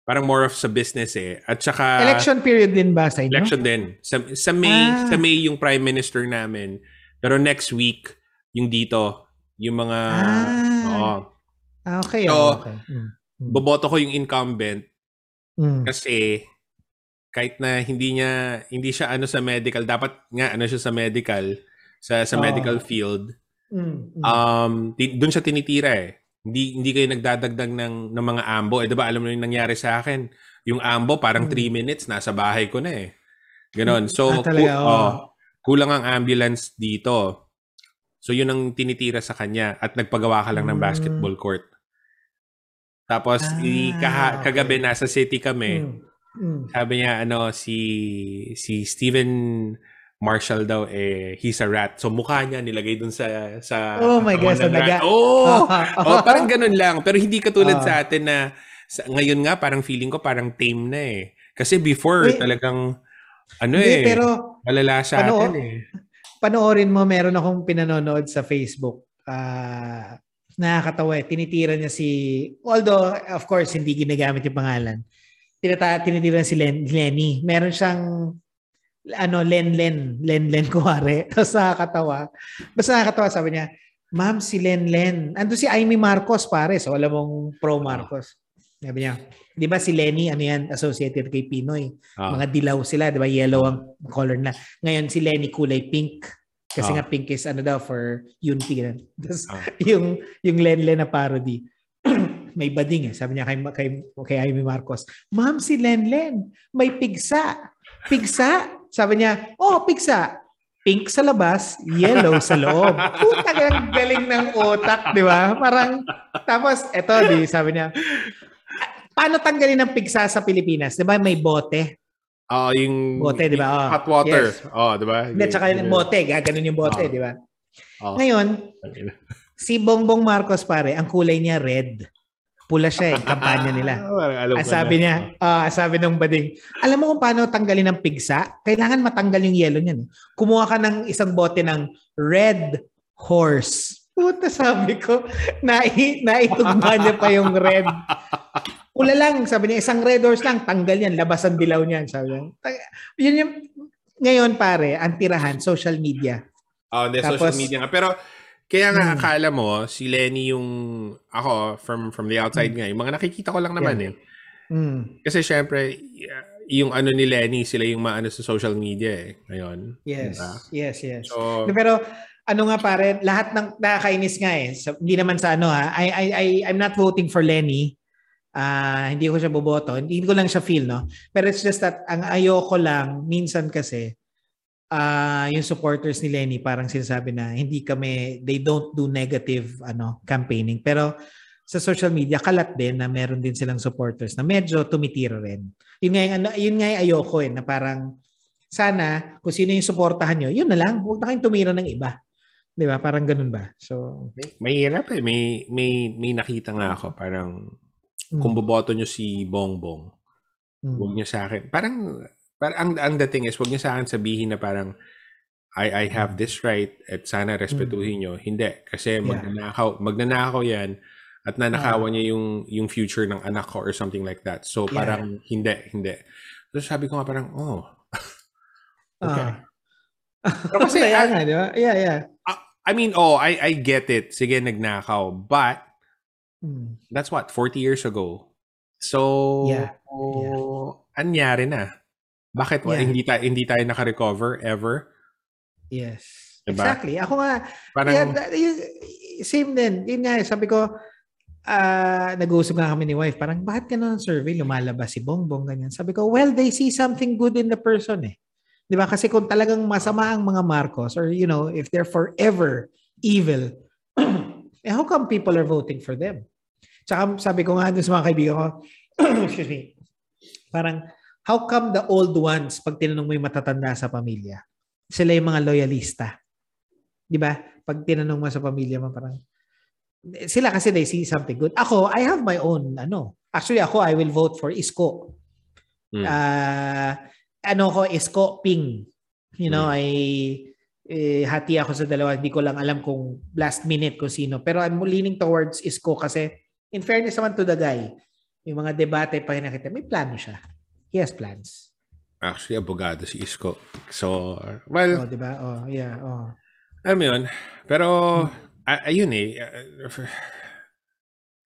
parang more of sa business eh. At saka... Election period din ba sa inyo? Election din. Sa, sa, May, ah. sa May yung prime minister namin. Pero next week, yung dito, yung mga... Ah. Oo. Ah, okay. So, okay. Hmm. Baboto ko yung incumbent hmm. kasi kahit na hindi niya, hindi siya ano sa medical, dapat nga ano siya sa medical, sa, sa oh. medical field. Mm-hmm. Um, doon siya tinitira eh. Hindi, hindi kayo nagdadagdag ng, ng mga ambo. Eh, diba, alam mo yung nangyari sa akin. Yung ambo, parang three mm-hmm. minutes, nasa bahay ko na eh. Ganon. So, ah, talaga, ku- oh. Oh, kulang ang ambulance dito. So, yun ang tinitira sa kanya. At nagpagawa ka lang mm-hmm. ng basketball court. Tapos, ah, ikaha- okay. kagabi, nasa city kami. Mm-hmm. Sabi niya, ano, si, si Steven Marshall daw, eh, he's a rat. So, mukha niya nilagay dun sa... sa oh my gosh, so naga... Oh, oh, parang ganun lang. Pero hindi katulad oh. sa atin na... Sa, ngayon nga, parang feeling ko parang tame na eh. Kasi before, wait, talagang... Ano hindi, eh, pero, malala sa pano- atin eh. Panoorin mo, meron akong pinanonood sa Facebook. Uh, nakakatawa eh. Tinitira niya si... Although, of course, hindi ginagamit yung pangalan. Tinata- tinitira niya si Len- Leni. Meron siyang... ano, Len-Len. Len-Len, kuwari. Tapos nakakatawa. Basta nakakatawa, sabi niya, ma'am, si Len-Len. Ando si Amy Marcos, pare. So, alam mong pro-Marcos. Sabi niya, di ba si Lenny, ano yan, associated kay Pinoy. Ah. Mga dilaw sila, di ba? Yellow ang color na. Ngayon, si Lenny, kulay pink. Kasi ah. nga pink is ano daw for unity. Tapos, ah. yung, yung Len-Len na parody. May bading eh. Sabi niya kay, kay, kay Amy Marcos, ma'am, si Len-Len, may pigsa. Pigsa? Sabi niya, oh, pigsa. Pink sa labas, yellow sa loob. Puta, ang galing ng otak, di ba? Parang, tapos, eto, di, sabi niya, paano tanggalin ng pigsa sa Pilipinas? Di ba, may bote. Oo, uh, yung bote, di ba? Oh, hot water. Yes. Oo, oh, di ba? At saka yung bote, gano'n yung bote, oh. di ba? Oh. Ngayon, si Bongbong Marcos, pare, ang kulay niya red. Pula siya eh, kampanya nila. At sabi niya, uh, sabi ng bading, alam mo kung paano tanggalin ng pigsa? Kailangan matanggal yung yelo niyan. Kumuha ka ng isang bote ng red horse. Puta, sabi ko, nai, naitugma niya pa yung red. Pula lang, sabi niya, isang red horse lang, tanggal yan, labasan dilaw niyan. Sabi niya. Yun yung, ngayon pare, ang tirahan, social media. Oh, the tapos, social media nga. Pero, kaya nga hmm. akala mo si Lenny yung ako from from the outside hmm. nga yung mga nakikita ko lang naman yeah. eh. Hmm. Kasi syempre yung ano ni Lenny sila yung maano sa social media eh ngayon. Yes. Diba? Yes, yes. So, pero ano nga pare lahat ng nakakainis nga eh. So, hindi naman sa ano ha. I I I I'm not voting for Lenny. Ah uh, hindi ko siya boboto. Hindi ko lang siya feel no. Pero it's just that ang ayoko lang minsan kasi Uh, yung supporters ni Lenny parang sinasabi na hindi kami they don't do negative ano campaigning pero sa social media kalat din na meron din silang supporters na medyo tumitira rin yun nga yung, ano, yun nga yung ayoko eh na parang sana kung sino yung suportahan nyo yun na lang huwag na kayong tumira ng iba di ba parang ganun ba so mahirap eh may, may, may nakita nga ako parang mm. kung boboto nyo si Bongbong mm. huwag nyo sa akin parang parang ang, ang dating is, huwag niyo sa akin sabihin na parang, I I have this right at sana respetuhin niyo. Hindi. Kasi magnanakaw, magnanakaw yan at nanakawan niya yung, yung future ng anak ko or something like that. So parang yeah. hindi, hindi. So sabi ko nga parang, oh. Okay. Uh. Kasi, I, yeah, yeah. I mean, oh, I, I get it. Sige, nagnakaw. But, mm. that's what, forty years ago. So, yeah. Yeah. Anyari na. Bakit yeah. hindi tayo hindi tayo naka-recover ever? Yes. Diba? Exactly. Ako nga parang, yeah, same din. Yun nga, sabi ko uh, nag-uusap nga kami ni wife, parang bakit ganun ang survey lumalabas si Bongbong ganyan. Sabi ko, well, they see something good in the person eh. 'Di ba? Kasi kung talagang masama ang mga Marcos or you know, if they're forever evil, eh, how come people are voting for them? Tsaka sabi ko nga dun sa mga kaibigan ko, excuse me. Parang how come the old ones, pag tinanong mo yung matatanda sa pamilya, sila yung mga loyalista? Di ba? Pag tinanong mo sa pamilya mo, parang, sila kasi they see something good. Ako, I have my own, ano. Actually, ako, I will vote for Isko. Mm. Uh, ano ko, Isko, Ping. You know, mm. I, eh, hati ako sa dalawa. Hindi ko lang alam kung last minute kung sino. Pero I'm leaning towards Isko kasi, in fairness naman to the guy, yung mga debate, pag nakita, may plano siya. He has plans. Actually, abogado si Isko. So, well... Oh, diba? Oh, yeah. Oh. Alam yun. Pero, hmm. ayun eh.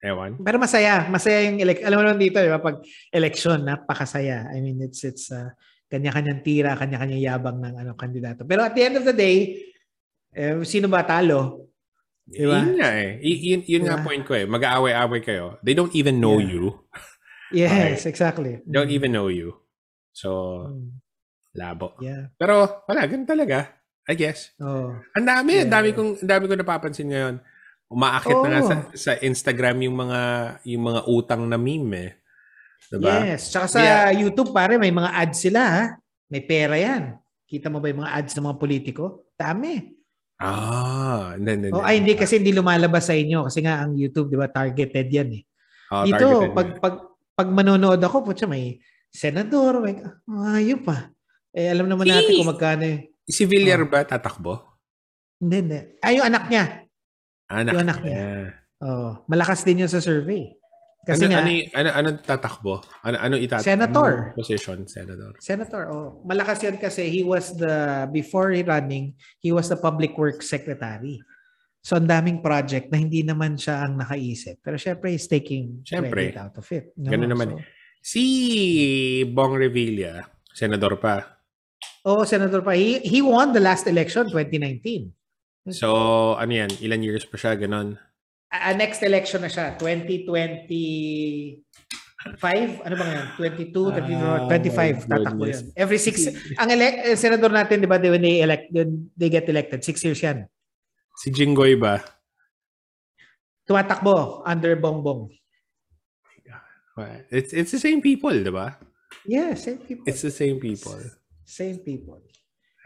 Ewan. Pero masaya. Masaya yung election. Alam mo naman dito, diba? Pag election, napakasaya. I mean, it's, it's uh, kanya-kanyang tira, kanya-kanyang yabang ng ano, kandidato. Pero at the end of the day, eh, sino ba talo? Diba? Yun nga eh. Y- yun yun diba? Nga point ko eh. Mag-aaway-aaway kayo. They don't even know yeah. you. Yes, okay. Exactly. They don't even know you. So, mm. labo. Yeah. Pero, wala. Ganun talaga. I guess. Oh. Ang dami. Ang yeah. dami kong, dami kong napapansin ngayon. Umaakit oh. na nga sa, sa Instagram yung mga yung mga utang na meme eh. Diba? Yes. Tsaka sa yeah. YouTube, pare, may mga ads sila ha. May pera yan. Kita mo ba yung mga ads ng mga politiko? Dami. Ah, no, no, no. Oh, ay hindi kasi hindi lumalabas sa inyo kasi nga ang YouTube 'di ba targeted 'yan eh. Oh, dito pag, pag pag manonood ako, putya may senador, may ayun pa. Eh alam naman natin kung magkano eh. Si Villar oh. ba tatakbo? Hindi, hindi. Ay yung anak niya. Anak, yung anak niya. niya. Oh, malakas din 'yun sa survey. Kasi ano, nga ano ano ano tatakbo? Ano ano itatakbo? Senator. Position senator. Senator. Oh, malakas 'yan kasi he was the before running, he was the public works secretary. So ang daming project na hindi naman siya ang nakaisip. Pero syempre he's taking syempre, credit out of it. No? Ganun naman. So, si Bong Revilla, senador pa. Oh, senador pa. He he won the last election twenty nineteen. So ano 'yan? Ilan years pa siya ganun? Uh, next election na siya, twenty twenty-five, ano ba ngayon? twenty-two, thirty-two, twenty-five, tatakbo yun. Every six, ang ele- senador natin, di ba, when they, elect, they get elected, six years yan. Si Jinggoy ba? Tumatakbo under Bongbong. It's, it's the same people, di ba? Yeah, same people. It's the same people. Same people.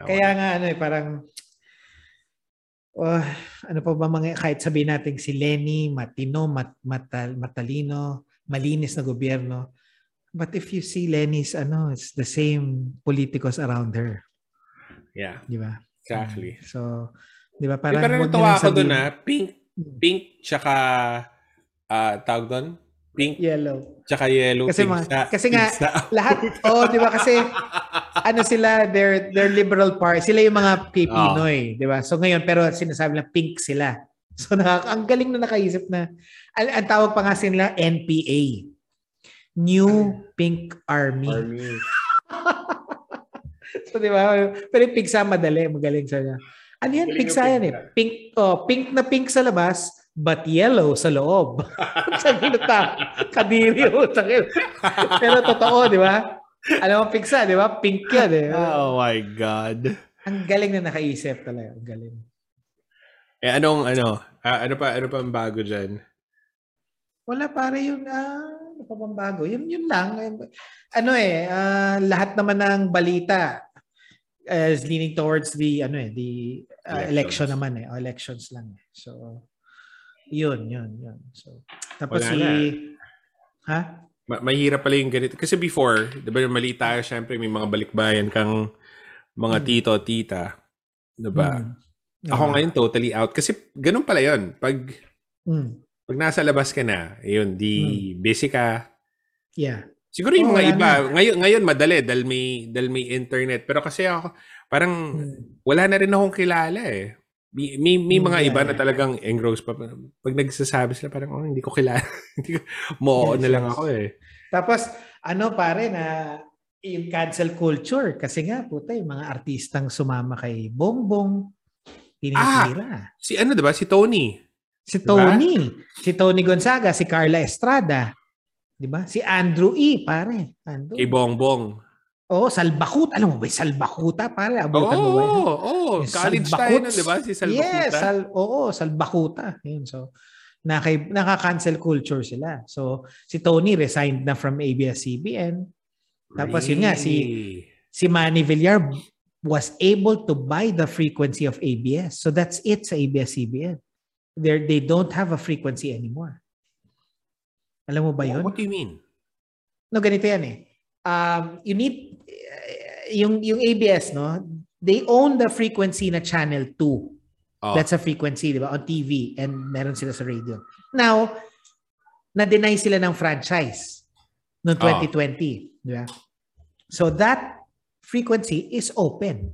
Oh, kaya nga, ano eh, parang... Uh, ano pa ba mga kahit sabihin natin si Leni, matino, mat, matal, matalino, malinis na gobyerno. But if you see Leni's ano, it's the same politicos around her. Yeah. Di ba? Exactly. Um, so, di ba parang wag nila sabihin. Doon, pink, pink, tsaka uh, tawag doon? Pink, yellow. Tsaka yellow. Kasi, pink, ma- kasi pink, nga, pink, lahat, oh, di ba kasi... ano sila, they're, they're liberal party. Sila yung mga Pinoy, oh. di ba? So ngayon, pero sinasabi lang, pink sila. So nakaka- ang galing na nakaisip na, ang, ang tawag pa nga sila, N P A. New Pink Army. Army. So di ba? Pero yung pink sa madali, magaling sila. Ano yan? Pink sa yan eh. Pink, oh, pink na pink sa labas, but yellow sa loob. Sabi na tayo, kadiri. Pero totoo, di ba? Alam mo, piksa, di ba? Pink yan, eh. Oh my God. Ang galing na nakaisip talaga. Ang galing. Eh, anong, ano? Uh, ano pa, ano pa ang bago dyan? Wala, pare, yun, ah, ano pa ang bago? Yun, yun lang. Ano eh, uh, lahat naman ng balita uh, is leaning towards the, ano eh, the uh, election naman eh. Elections lang eh. So, yun, yun, yun. So, tapos wala si, na. Ha? Mahirap pala yung ganito. Kasi before, diba yung mali tayo, syempre may mga balikbayan kang mga tito, tita. Diba? Mm. Okay. Ako ngayon totally out. Kasi ganun pala yun. Pag, mm. pag nasa labas ka na, yun, di mm. busy ka. Yeah. Siguro yung oh, mga iba, na. ngayon, ngayon madali dahil may, dahil may internet. Pero kasi ako, parang mm. wala na rin akong kilala eh. May, may, may mga yeah. iba na talagang engrossed pa. Pag nagsasabi sila, parang, oh, hindi ko kilala. Mo na lang ako eh. Tapos, ano pare, na yung cancel culture. Kasi nga, puta, yung mga artistang sumama kay Bongbong, tinitira. Ah, si ano, diba? Si Tony. Si Tony. Diba? Si Tony Gonzaga, si Carla Estrada. Diba? Si Andrew E, pare. Andrew. Kay Bongbong. Oh, salbakuta. Alam mo ba, salbakuta pare. Abutan oh, mo ba? Oo, oh, college tayo na, di ba? Si salbakuta. Yes, sal- oo, salbakuta. Yun, so, naka- naka-cancel culture sila. So, si Tony resigned na from A B S C B N. Tapos really? Yun nga, si, si Manny Villar was able to buy the frequency of A B S. So, that's it sa A B S C B N. They're, they don't have a frequency anymore. Alam mo ba yun? What do you mean? No, ganito yan eh. Um, you need uh, yung yung A B S no, they own the frequency na channel two. Oh. That's a frequency, di ba? On T V and meron sila sa radio. Now, na-deny sila ng franchise noong twenty twenty, oh. di ba? So that frequency is open.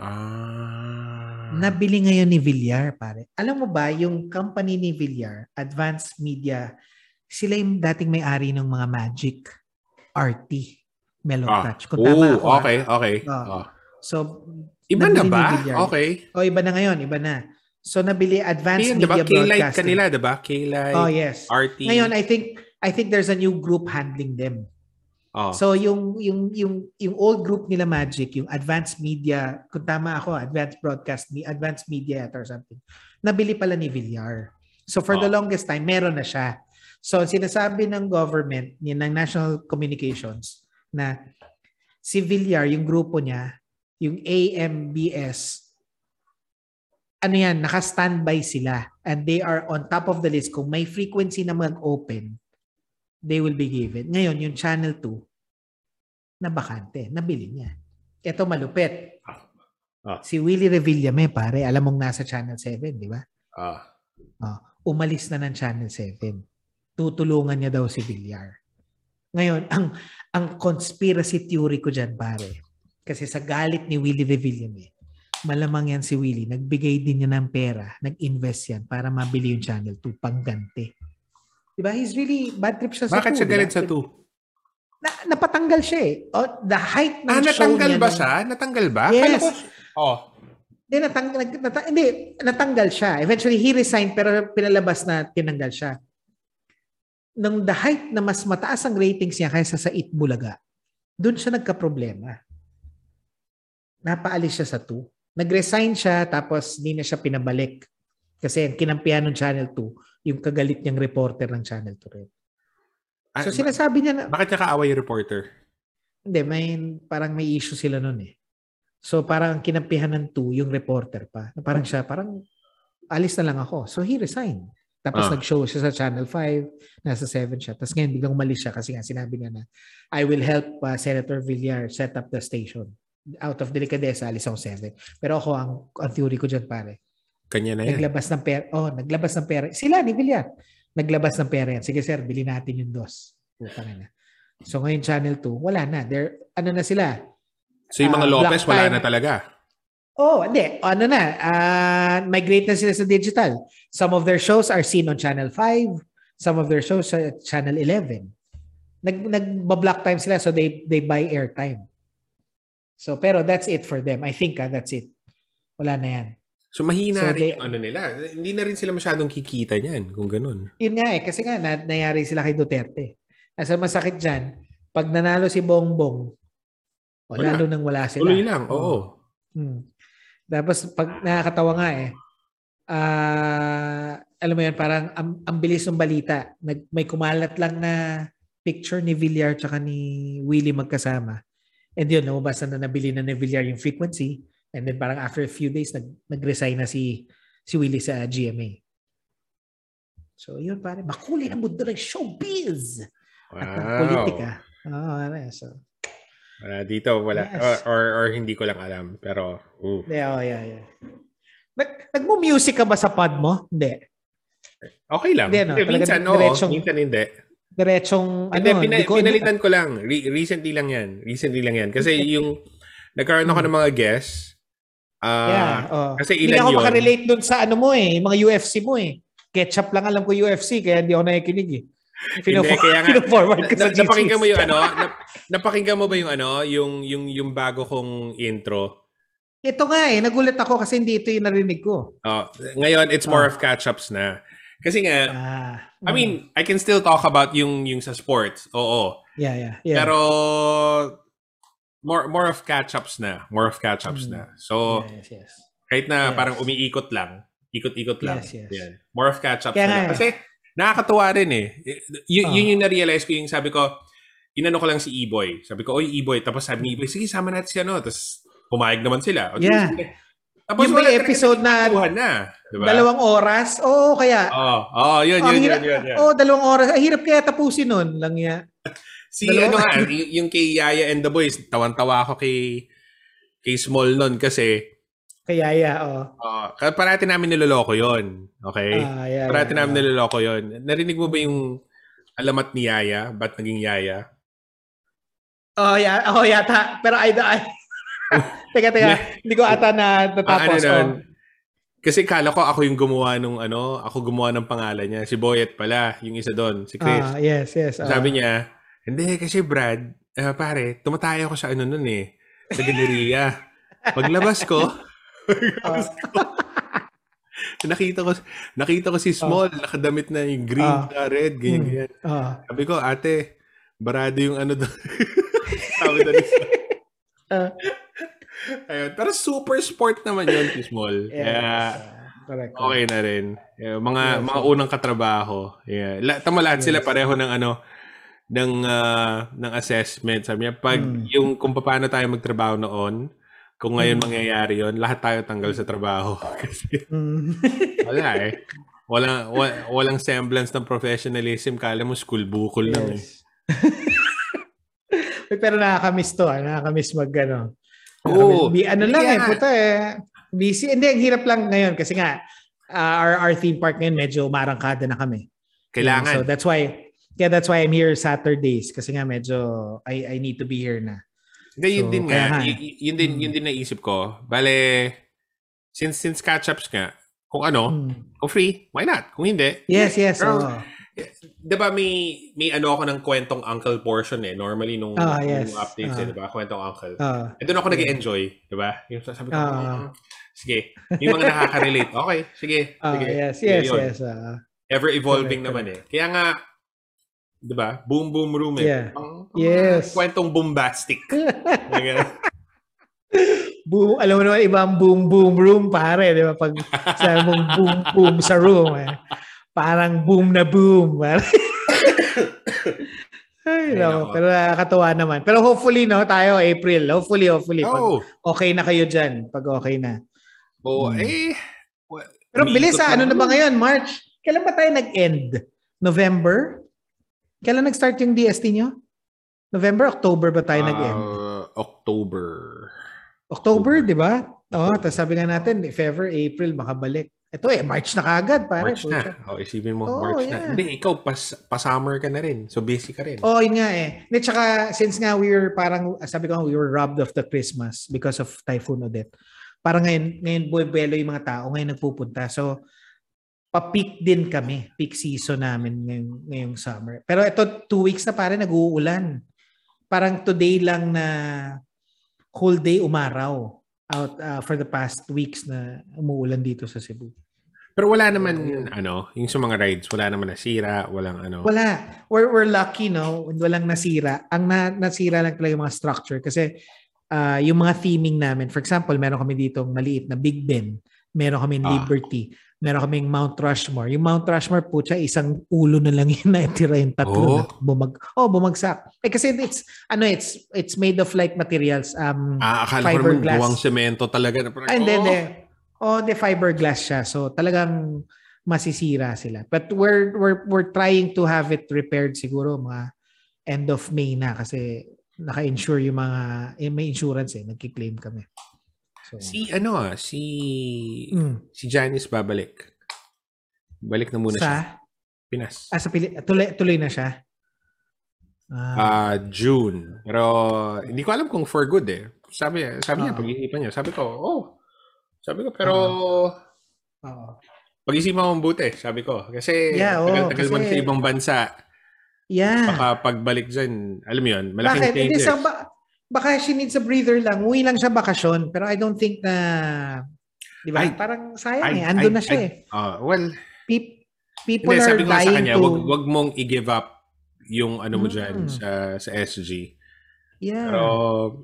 Ah. Nabili ngayon ni Villar, pare. Alam mo ba yung company ni Villar, Advanced Media, sila yung dating may-ari ng mga Magic R T, Melon ah. Touch. Kung tama ako. Okay, okay. Oh. Oh. So, iba na ba? Okay. O, oh, iba na ngayon. Iba na. So nabili Advanced Media diba? Broadcasting. Kanila, diba? K-Lite, oh, yes. R T. Ngayon, I think I think there's a new group handling them. Oh. So yung yung yung yung old group nila Magic, yung Advanced Media, kung tama ako, Advanced Broadcast, Advanced Media or something. Nabili pala ni Villar. So for oh. the longest time, meron na siya. So sinasabi ng government, ng National Communications na si Villar, yung grupo niya, yung A M B S, ano yan, naka-standby sila and they are on top of the list. Kung may frequency na mag-open, they will be given. Ngayon, yung Channel two, na bakante, nabili niya. Ito malupit. Ah. Si Willie Revillame, pare, alam mong nasa Channel seven, di ba? Ah. Oh, umalis na ng Channel seven. Tutulungan niya daw si Villar. Ngayon, ang ang conspiracy theory ko dyan, pare, kasi sa galit ni Willie Revillame, malamang yan si Willie. Nagbigay din niya ng pera. Nag-invest yan para mabili yung Channel two pangganti. Diba? He's really bad trip siya. Bakit sa two. Bakit siya galit sa two? Na, napatanggal siya eh. Oh, the height ng ah, show niya. Natanggal ba ng... siya? Natanggal ba? Yes. Ko... Oh. Hindi, natang... Nata... Hindi, natanggal siya. Eventually, he resigned pero pinalabas na tinanggal siya. Nung the height na mas mataas ang ratings niya kaysa sa Eat Bulaga, doon siya nagka-problema. Napaalis siya sa two. Nag-resign siya tapos hindi na siya pinabalik. Kasi ang kinampihan ng Channel two, yung kagalit niyang reporter ng Channel two rin. So ah, sinasabi niya na... Bakit niya kaaway yung reporter? Hindi, may, parang may issue sila nun eh. So parang kinampihan ng two, yung reporter pa. Parang siya, parang alis na lang ako. So he resigned. Tapos ah. nag-show siya sa Channel five, nasa seven siya. Tapos ngayon biglang umalis siya kasi nga sinabi niya na I will help uh, Senator Villar set up the station. Out of delicadeza, alis ako seven. Pero ako, ang, ang theory ko dyan, pare. Kanya na yan. Naglabas ng pera. Oh, naglabas ng pera. Sila, ni Villar. Naglabas ng pera yan. Sige, sir, bilhin natin yung dos. Na. So, ngayon, Channel two, wala na. They're, ano na sila? So, yung mga uh, Lopez, wala time. Na talaga? Oh, hindi. Ano na. Uh, migrate na sila sa digital. Some of their shows are seen on Channel five. Some of their shows are at Channel eleven. Nag, nag-block time sila, so they, they buy airtime. So, pero that's it for them. I think ah, that's it. Wala na yan. So, mahina so, rin they, ano nila. Hindi na rin sila masyadong kikita niyan kung ganun. Yun nga eh. Kasi nga, na, nangyari sila kay Duterte. Asa masakit dyan, pag nanalo si Bongbong, wala. Lalo nang wala sila. Tuloy lang, oo. Hmm. Tapos, pag nakakatawa nga eh, uh, alam mo yan, parang am, ang bilis ng balita. Nag, may kumalat lang na picture ni Villar tsaka ni Willie magkasama. And yun, lumabas na nabili na ni Villar yung frequency. And then parang after a few days, nag- nag-resign na si, si Willie sa G M A. So yun, parang makulay na mundo ng showbiz. Wow. At ng politika. Oh, ano, so. Uh, dito, wala. Yes. Or, or, or hindi ko lang alam. Pero, ooh. Yeah, oh, yeah, yeah. Nag- nagmo-music ka ba sa pod mo? Hindi. Okay lang. Hindi, no? Minsan, oo. Diretsong... Minsan, hindi. Diretsong, ano, then, pina, ko, pinalitan ko lang. Re- recently lang yan. Recently lang yan. Kasi yung, nagkaroon ako ng mga guests. Uh, yeah, oh. Kasi ilan yun. Hindi ako makarelate dun sa ano mo eh, mga U F C mo eh. Ketchup lang alam ko U F C, kaya hindi ako nakikinig eh. Pino-forward ko sa G Cs. Napakinggan mo yung ano, napakinggan mo ba yung ano, yung, yung, yung bago kong intro? Ito nga eh, nagulat ako kasi hindi ito yung narinig ko. Oh, ngayon, it's more oh. of catch-ups na. Kasi nga, ah, I mean, mm. I can still talk about yung yung sa sports. Oo. Yeah, yeah, yeah. Pero more more of catch-ups na, more of catch-ups mm. na. So yes, yes. Kahit na yes. parang umiikot lang, ikot-ikot lang. Yes, yes. Yan. More of catch-ups yeah, na. Yeah. Kasi nakakatuwa rin eh. Y- oh. Yun yung na-realize ko, yung sabi ko, inano ko lang si E-boy. Sabi ko, "Oy, E-boy," tapos sabi ni E-boy, "Sige, sama natin siya no." Tapos pumayag naman sila. O, yeah. Tapos yung may episode na, na diba? Dalawang oras. Oo, kaya. Oo, oh, oh, yun, oh, yun, yun, yun, yun. Oo, oh, dalawang oras. Ay, hirap kaya tapusin nun lang yan. Si, ano nga, yung kay Yaya and the Boys, tawan-tawa ako kay, kay Small nun kasi. Kay Yaya, oo. Oh. Oh, parati namin niloloko yun. Okay? Uh, yeah, parati yeah, namin yeah. niloloko yun. Narinig mo ba yung alamat ni Yaya? Ba't naging Yaya? Oo, oh, yeah, oh, yata. Pero ay, ay. Teka, teka. Hindi ko ata na natapos. Ah, ano oh. Kasi kala ko ako yung gumawa nung ano, ako gumawa ng pangalan niya. Si Boyet pala, yung isa doon, si Chris. Ah, yes, yes. Uh, Sabi niya, hindi kasi Brad, uh, pare, tumatayo ko sa ano nun eh, sa galeria. Paglabas ko, paglabas ko, nakita ko nakita ko si Small, uh, nakadamit na yung green, uh, red, ganyan, mm, ganyan. Uh, Sabi ko, ate, barado yung ano doon. Sabi doon. Uh, Ayun. Pero super sport naman yun, si Small. Yes. Yeah. Correct. Okay na rin. Yeah, mga yes, mga unang katrabaho. Yeah. La, tama lahat yes. Sila pareho ng ano ng uh, ng assessment. Sabi niya pag mm. yung kung paano tayo magtrabaho noon, kung ngayon mm. mangyayari yun, lahat tayo tanggal sa trabaho kasi mm. wala eh. Walang wa, walang semblance ng professionalism. Kala mo school bukol yes. lang eh. Pero nakakamiss to, ah. nakakamiss mag ano. Oo. Nakakamiss. Ano lang yeah. eh, puta eh. Busy. Hindi, ang hirap lang ngayon kasi nga uh, our, our theme park ngayon medyo marangkada na kami. Kailangan. So that's why yeah, that's why I'm here Saturdays kasi nga medyo I I need to be here na. Hindi, so, yun din nga. Y- yun din, yun din naisip ko. Bale, since since catch-ups nga, kung ano, hmm. kung free, why not? Kung hindi. Yes, yes. Girl, oh. Diba may, may ano ako ng kwentong uncle portion eh. Normally nung, oh, yes. nung updates uh, eh, diba? Kwentong uncle. Uh, eh doon ako yeah. nag-enjoy, diba? Yung sabi ko, uh, sige, yung mga nakaka-relate. Okay, sige. Uh, sige. Yes, yes, yeah, yes. Uh, Ever-evolving correct, naman correct. eh. Kaya nga, diba? Boom, boom room eh. Yeah. Pang, pang, yes. Kwentong bombastic. Boom, alam mo naman, ibang boom, boom room pare, diba? Pag sa mong boom, boom sa room eh. Parang boom na boom. Ay, no. Pero nakakatawa naman. Pero hopefully, no, tayo, April. Hopefully, hopefully. Oh. Pag okay na kayo dyan. Pag okay na. Oo. Oh, hmm. eh. Well, pero bilis ha. Ano na ba ngayon? March? Kailan ba tayo nag-end? November? Kailan nag-start yung D S T nyo? November? October ba tayo uh, nag-end? October. October, di ba? Oo. Tapos sabi nga natin, if ever, April, makabalik. Ito eh, March na kagad. Pare, March na. O, oh, isipin mo, oh, March yeah. na. Hindi, ikaw, pas, pa-summer ka na rin. So, busy ka rin. Oo, oh, yun nga eh. Hindi, tsaka, since nga we were parang, sabi ko, we were robbed of the Christmas because of Typhoon Odette. Parang ngayon, ngayon, buwebelo yung mga tao, ngayon nagpupunta. So, pa-peak din kami. Peak season namin ngayong, ngayong summer. Pero ito, two weeks na pare, nag-uulan. Parang today lang na whole day umaraw. Out uh, for the past weeks na umuulan dito sa Cebu. Pero wala naman, ano, yung sa mga rides, wala naman nasira, walang ano. Wala. We're, we're lucky, no? Walang nasira. Ang na, nasira lang talaga yung mga structure kasi uh, yung mga theming namin, for example, meron kami dito maliit na Big Ben, meron kami ah. Liberty, meron kami Mount Rushmore. Yung Mount Rushmore po siya, isang ulo na lang yun na itira yung tatlo. Oh, bumag- oh bumagsak. Eh, kasi it's, ano, it's it's made of like materials. Um, ah, akala ko naman buwang semento talaga. And then, oh, the fiberglass siya. So talagang masisira sila. But we're we're we're trying to have it repaired siguro mga end of May na kasi naka-insure yung mga, eh, may insurance eh, nagki-claim kami. So, si ano ah, si mm. si Janice babalik. Balik na muna sa, siya. Pinas. Ah, sa Pili- tuloy, tuloy na siya. Ah, uh, June. Pero hindi ko alam kung for good eh. Sabi, sabi uh, niya, pag-iisipan niya. Sabi ko, oh. Sabi ko, pero uh, uh, pag-isipan mo mabuti, sabi ko. Kasi yeah, oh, tagal-tagal man sa ibang bansa. Yeah. Baka pagbalik dyan, alam mo yun, malaking bakit? Changes. Bakit? Baka she needs a breather lang. Uwi lang siya bakasyon. Pero I don't think na... Di ba? I, Parang sayang I, eh. Andun I, na siya I, eh. Uh, well... Pe- people hindi, are dying to... Sabi ko sa kanya, to... wag, wag mong i-give up yung ano mo dyan mm. sa, sa S G. Yeah. Pero,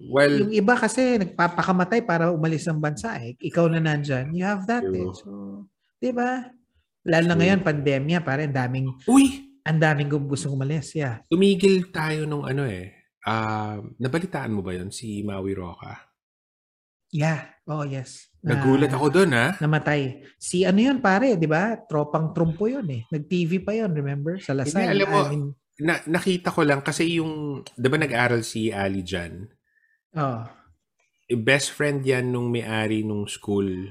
well... Yung iba kasi nagpapakamatay para umalis ng bansa eh. Ikaw na nandyan. You have that true. eh. So, di ba? Lalo na ngayon, pandemya. Parang daming... Uy! Ang daming gustong umalis. Yeah. Tumigil tayo nung ano eh. Uh, nabalitaan mo ba yun si Maui Roca? Yeah. Oh, yes. Nagulat na, ako doon, ha? Namatay. Si ano yun, pare, di ba? Tropang Trumpo yun, eh. Nag-T V pa yun, remember? Sa Lasal. Hindi, alam mo, I mean, na, nakita ko lang kasi yung, di ba nag-aral si Ali dyan? Oh. Best friend yan nung may-ari nung school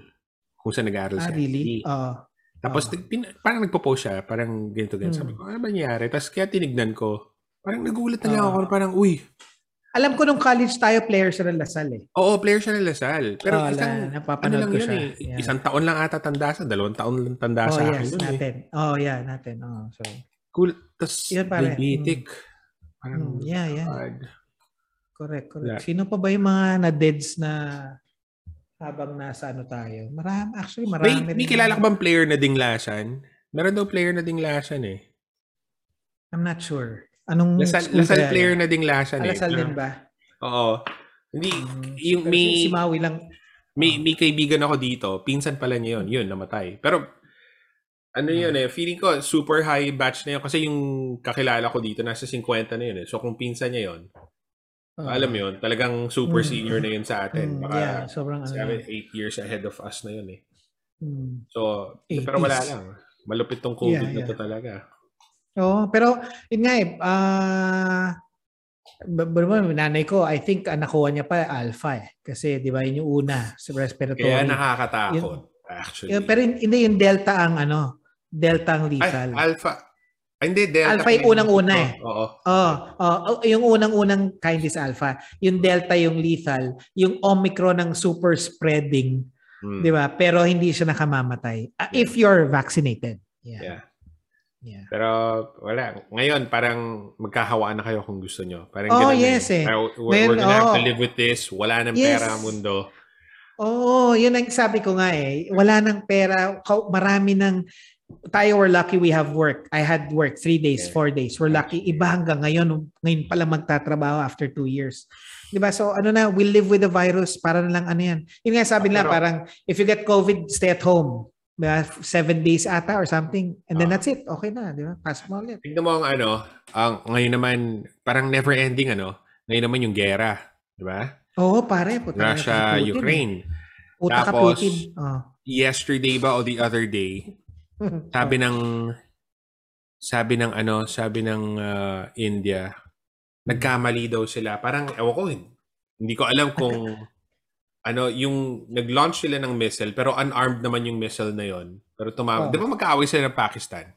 kung saan nag-aral ah, si really? Ali. Oh. Tapos, oh. Nag, parang nagpo-post siya. Parang ganito-ganito. Hmm. Sabi ko, ano ba nangyari? Tapos kaya tinignan ko. Parang nagulat na lang ako. Parang, uy. Alam ko nung college tayo, player siya ng Lasal eh. Oo, player siya ng Lasal. Pero oh, isang, ano lang yun siya. eh. Yeah. Isang taon lang ata tanda sa, dalawang taon lang tanda oh, sa yes, akin yun natin. eh. Oh, yeah, natin. Oh, so. Cool. Tapos, diabetic. Mm. Mm, yeah, yeah. God. Correct, correct. Sino pa ba yung mga na-deads na habang nasa ano tayo. Marami, actually marami. May, may kilala ka bang player na dinglasan? Meron daw player na dinglasan eh. I'm not sure. Anong Lasal, Lasal player na dinglasan ah, eh. Lasal din ba? Oo. Hindi, um, yung may... Si Maui lang. May, may kaibigan ako dito. Pinsan pala niya yun. Yun, namatay. Pero ano hmm. yun eh. Feeling ko super high batch na yun. Kasi yung kakilala ko dito, nasa fifty na yun eh. So kung pinsan niya yun, Uh, alam yun, talagang super senior mm, na yun sa atin. Baka yeah, sobrang seven, eight years ahead of us na yun eh. Mm, so, eighties. Pero wala lang. Malupit tong COVID yeah, yeah. na to talaga. Oo, oh, pero yun nga eh. Uh, nanay ko, I think uh, nakuha niya pa Alpha eh. Kasi di ba yun yung una sa respiratory. Kaya nakakatakot yun, actually. Yun, pero hindi yung Delta ang ano, Delta ang lethal. Ay, Alpha. Hindi, Delta. Alpha yung unang-una eh. Oo. Oh, oh, yung unang-unang kind is Alpha. Yung Delta yung lethal. Yung Omicron ang super spreading. Mm. Di ba? Pero hindi siya nakamamatay. Uh, yeah. If you're vaccinated. Yeah. yeah. yeah. Pero wala. Ngayon, parang magkahawaan na kayo kung gusto nyo. Parang oh, yes eh. We're, we're Then, gonna oh. have to live with this. Wala ng yes. pera mundo. Oo. Oh, yun ang sabi ko nga eh. Wala ng pera. Marami ng... Tayo, we're lucky we have work. I had work three days, four days. We're lucky. Iba hanggang ngayon. Ngayon pala magtatrabaho after two years. Diba? So, ano na, we live with the virus. Para na lang ano yan. Yun nga sabi nila, parang, if you get COVID, stay at home. Diba? Seven days ata or something. And then uh, that's it. Okay na. Diba? Pass mo ulit. Tignan mo ang ano, ang, ngayon naman, parang never ending ano. Ngayon naman yung gera. Diba? Oo, pare. Russia, Ukraine. Puta ka Putin. Oh. Yesterday ba o the other day, Sabi ng sabi ng ano, sabi ng uh, India, nagkamali daw sila. Parang ewan ko, hindi ko alam kung ano, yung nag-launch sila ng missile pero unarmed naman yung missile na yon. Pero tumama, oh. 'di ba magkaaway sila ng Pakistan?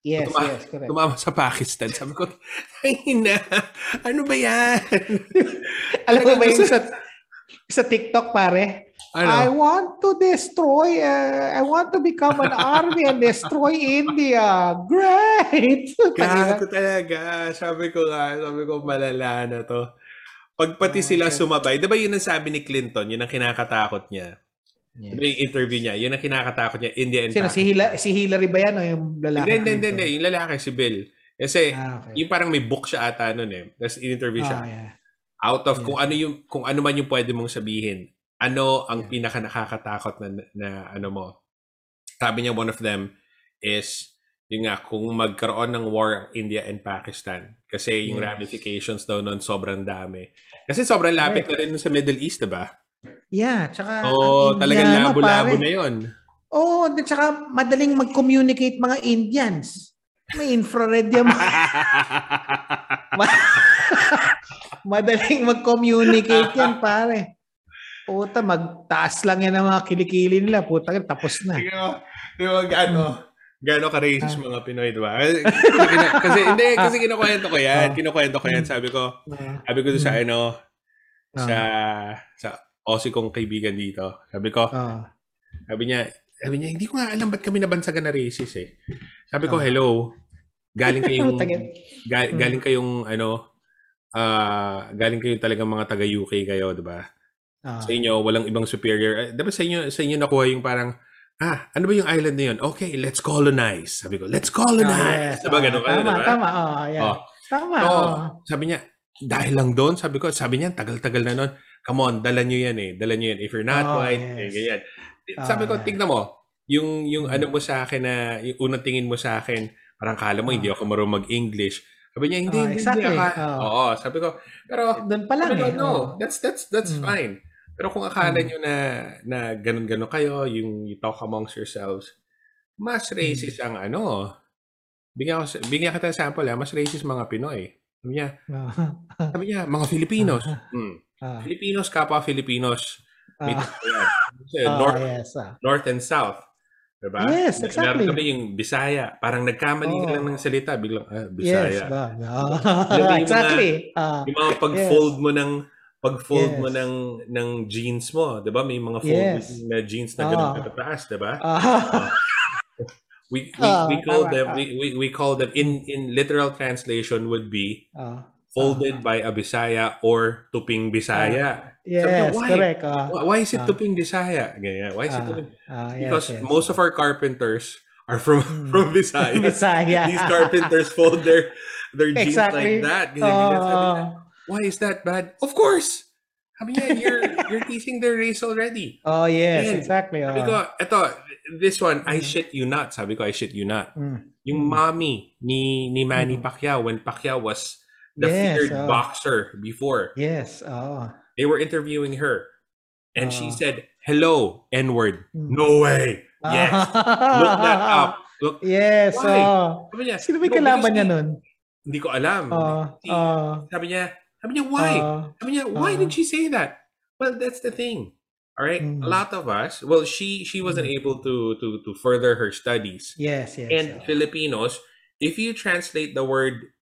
Yes, tumama, yes, correct. Tumama sa Pakistan. Sabi ko, ay na, ano ba 'yan? Alam mo ba yung sa sa TikTok pare? Ano? I want to destroy, uh, I want to become an army and destroy India. Great! Kaya ko talaga, sabi ko nga, sabi ko malala na to. Pagpati oh, sila okay. sumabay, diba yun ang sabi ni Clinton, yun ang kinakatakot niya. Yes. Diba yung interview niya, yun ang kinakatakot niya, India and Pakistan. Si, Hila, si Hillary ba yan o yung lalaki? Hindi, hindi, hindi, yung lalaki, si Bill. Kasi ah, okay. yung parang may book siya ata nun eh, tapos in-interview siya. Oh, yeah. Out of yeah. kung ano yung kung ano man yung pwede mong sabihin. Ano ang pinaka nakakatakot na, na ano mo? Sabi niya, one of them is, yun nga, kung magkaroon ng war ang India and Pakistan. Kasi yung yes. ramifications daw nun sobrang dami. Kasi sobrang lapit right. na rin sa Middle East, diba? Yeah, tsaka... Oo, India, talagang labo-labo no, na yun. Oo, oh, tsaka madaling mag-communicate mga Indians. May infrared yung mga... madaling mag-communicate yan, pare. Puta, magtaas lang yan ang mga kilikili nila. Puta, tapos na. Yung mga gano'n, gano'n ka-racist mga Pinoy, diba? Kasi, hindi, kasi kinukwento ko yan. Kinukwento ko yan. Sabi ko, sabi ko sa ano, sa, sa Aussie kong kaibigan dito. Sabi ko, sabi niya, sabi niya, hindi ko nga alam ba't kami nabansagan na racist eh. Sabi ko, hello, galing kayong, galing kayong, ano, galing kayong talagang mga taga-U K kayo, diba? Sa inyo, walang ibang superior. Diba sa inyo, sa inyo nakuha yung parang, ah, ano ba yung island na yun? Okay, let's colonize. Sabi ko, let's colonize. Oh, yes. Diba, ganun ka, tama, diba? Tama, oh, yeah. oh. tama. So, oh. Sabi niya, dahil lang doon, sabi ko, sabi niya, tagal-tagal na noon. Come on, dala nyo yan eh. Dala nyo yan. If you're not oh, white, yes. eh, ganyan. Sabi ko, tignan mo, yung, yung ano mo sa akin na, yung unang tingin mo sa akin, parang kala mo, oh. hindi ako marunong mag-English. Sabi niya, hindi, oh, hindi. Exactly. Hindi ako, oh. Oo, sabi ko, pero, doon pa lang eh. No, that's, that's, that's hmm. fine. Pero kung akala nyo na, na ganun-ganun kayo, yung you talk amongst yourselves, mas racist ang ano. Bigyan ko, bigyan kita ng sample, ha? Mas racist mga Pinoy. Sabi niya, sabi niya mga Filipinos. Hmm. Filipinos, kapwa Filipinos. Uh, uh, North, uh, yes, uh. North and South. Diba? Yes, exactly. Kami yung Bisaya. Parang nagkamali oh. lang ng salita. Biglang, ah, Bisaya. Yes, oh. yung exactly. Mga, uh, yung mga pag-fold yes. mo ng pag-fold yes. mo ng ng jeans mo, 'di ba? May mga folded yes. na jeans na ganun uh, patataas, 'di ba? Uh, uh, we we, uh, we call uh, them uh, we, we we call them in in literal translation would be uh, folded by a Bisaya or Tuping Bisaya. Uh, yes, so, why, correct. Uh, why is it uh, Tuping Bisaya? Ganyan. Why is uh, it Tuping? Uh, yes, because yes. most of our carpenters are from mm. from Bisaya. Bisaya. These carpenters fold their their jeans exactly. like that. Ganyan, uh, ganyan. Sabi na, why is that bad? Of course. Sabi niya, you're you're teasing their race already. Oh yes, and, exactly. Uh, sabi ko, eto, this one, I shit you not. Sabi ko, I shit you not. Mm. Yung mm. mommy ni ni Manny mm. Pacquiao when Pacquiao was the yes, feared oh. boxer before. Yes. Oh. They were interviewing her. And oh. she said, hello, N-word. Mm. No way. Yes. Oh. Look that up. Look. Yes. Why? Oh. Sabi niya, sino may no, kalaban niya nun? Hindi ko alam. Oh. He, oh. Sabi niya, sabi niya, why? Uh, sabi niya, why uh, did she say that? Well, that's the thing. All right? Mm. A lot of us, well, she she wasn't mm. able to, to, to further her studies. Yes. Yes. And oh. Filipinos, if you translate the word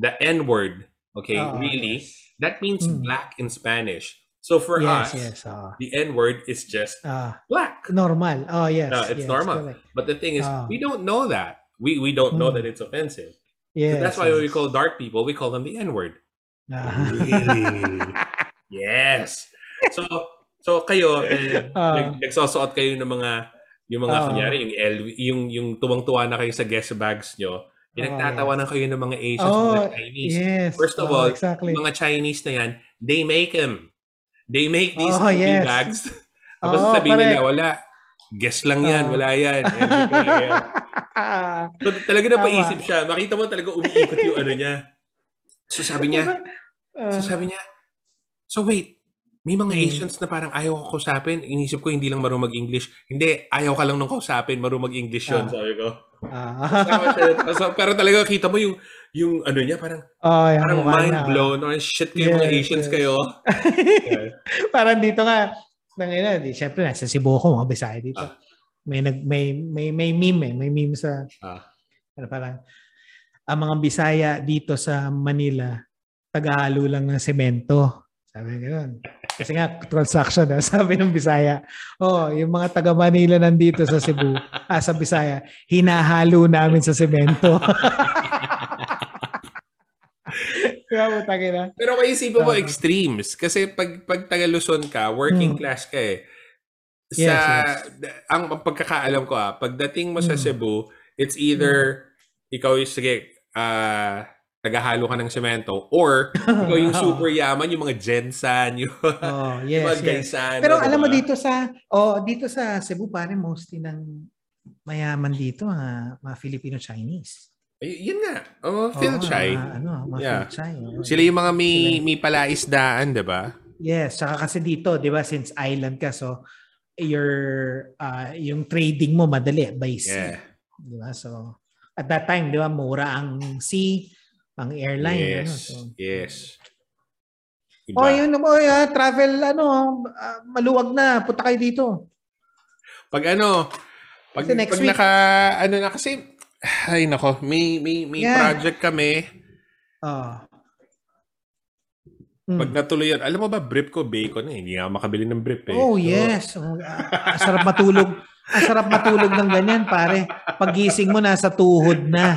the N-word, okay, uh, really, yes. that means mm. black in Spanish. So for yes, us, yes, uh, the N-word is just uh, black. Normal. Oh, yes. No, it's yes, normal. Correct. But the thing is, uh, we don't know that. We we don't know mm. that it's offensive. Yes, so that's why yes. when we call dark people, we call them the N-word. Uh. Really? Yes. So, so kayo, eh, uh, nagsusuot kayo ng mga, yung mga, uh, kunyari, yung, L V, yung, yung tuwang-tuwa na kayo sa guest bags nyo. Pinagtatawanan oh, yes. kayo ng mga Asians oh, mga Chinese. Yes. First of oh, all, exactly. mga Chinese na yan, they make them. They make these oh, yes. bags. Tapos oh, sabihin pare. nila, wala. Guess lang yan. Oh. Wala yan. So, talaga na paisip siya. Makita mo talaga umiikot yung ano niya. So sabi niya, so sabi niya, so wait, may mga hmm. Asians na parang ayaw ko kausapin. Inisip ko, hindi lang marunong mag-English. Hindi, ayaw ka lang nung kausapin. Marunong mag-English yun. Ah. Sabi ko. Ah. So, pero talaga kita mo yung yung ano niya parang oh, yeah, parang mind na. blown or shit kayo yes, mga Asians yes. kayo. Okay. Parang dito nga nang ina, di syempre nasa Cebu ko mga Bisaya dito. Ah. May nag may may may meme, eh. may meme sa ah. parang ang mga Bisaya dito sa Manila tagahalo lang ng semento. Sabi ganoon. Kasi nga, transaction na. Sabi ng Bisaya, oh, yung mga taga-Manila nandito sa Cebu, ah, sa Bisaya, hinahalo namin sa semento. Pero kaisipin mo extremes. Kasi pag, pag taga-Luzon ka, working hmm. class ka eh. Sa, yes, yes. Ang pagkakaalam ko ah, pagdating mo hmm. sa Cebu, it's either, hmm. ikaw yung sige, ah, uh, tagahalo ka ng semento or ikaw yung super yaman, yung mga Jensan, yung, oh, yes, yung mga Gaisan. Yes. Pero alam mo dito sa oh dito sa Cebu pare mostly ng mayaman dito ha, mga Filipino-Chinese. Ay, yun nga. Oh, Phil-Chai. Oh, ano, mga yeah. Phil-Chai. Oh. Sila yung mga may, may palaisdaan, di ba? Yes, saka kasi dito, di ba, since island ka, so your, uh, yung trading mo madali by sea. Yeah. Di ba? So, at that time, di ba, mura ang sea, ang airline. Yes, ano, so. yes. Iba. Oh, yun, oh, uh, travel, ano, uh, maluwag na, punta kayo dito. Pag ano, pag, pag naka, ano na, kasi, ay nako, may, may, may yeah. project kami. Oh. Mm. Pag natuloy yan, alam mo ba, brief ko, bacon eh, hindi nga makabili ng brief eh. Oh, so, yes. Uh, sarap matulog. Ang sarap matulog ng ganyan, pare. Paggising mo, nasa tuhod na.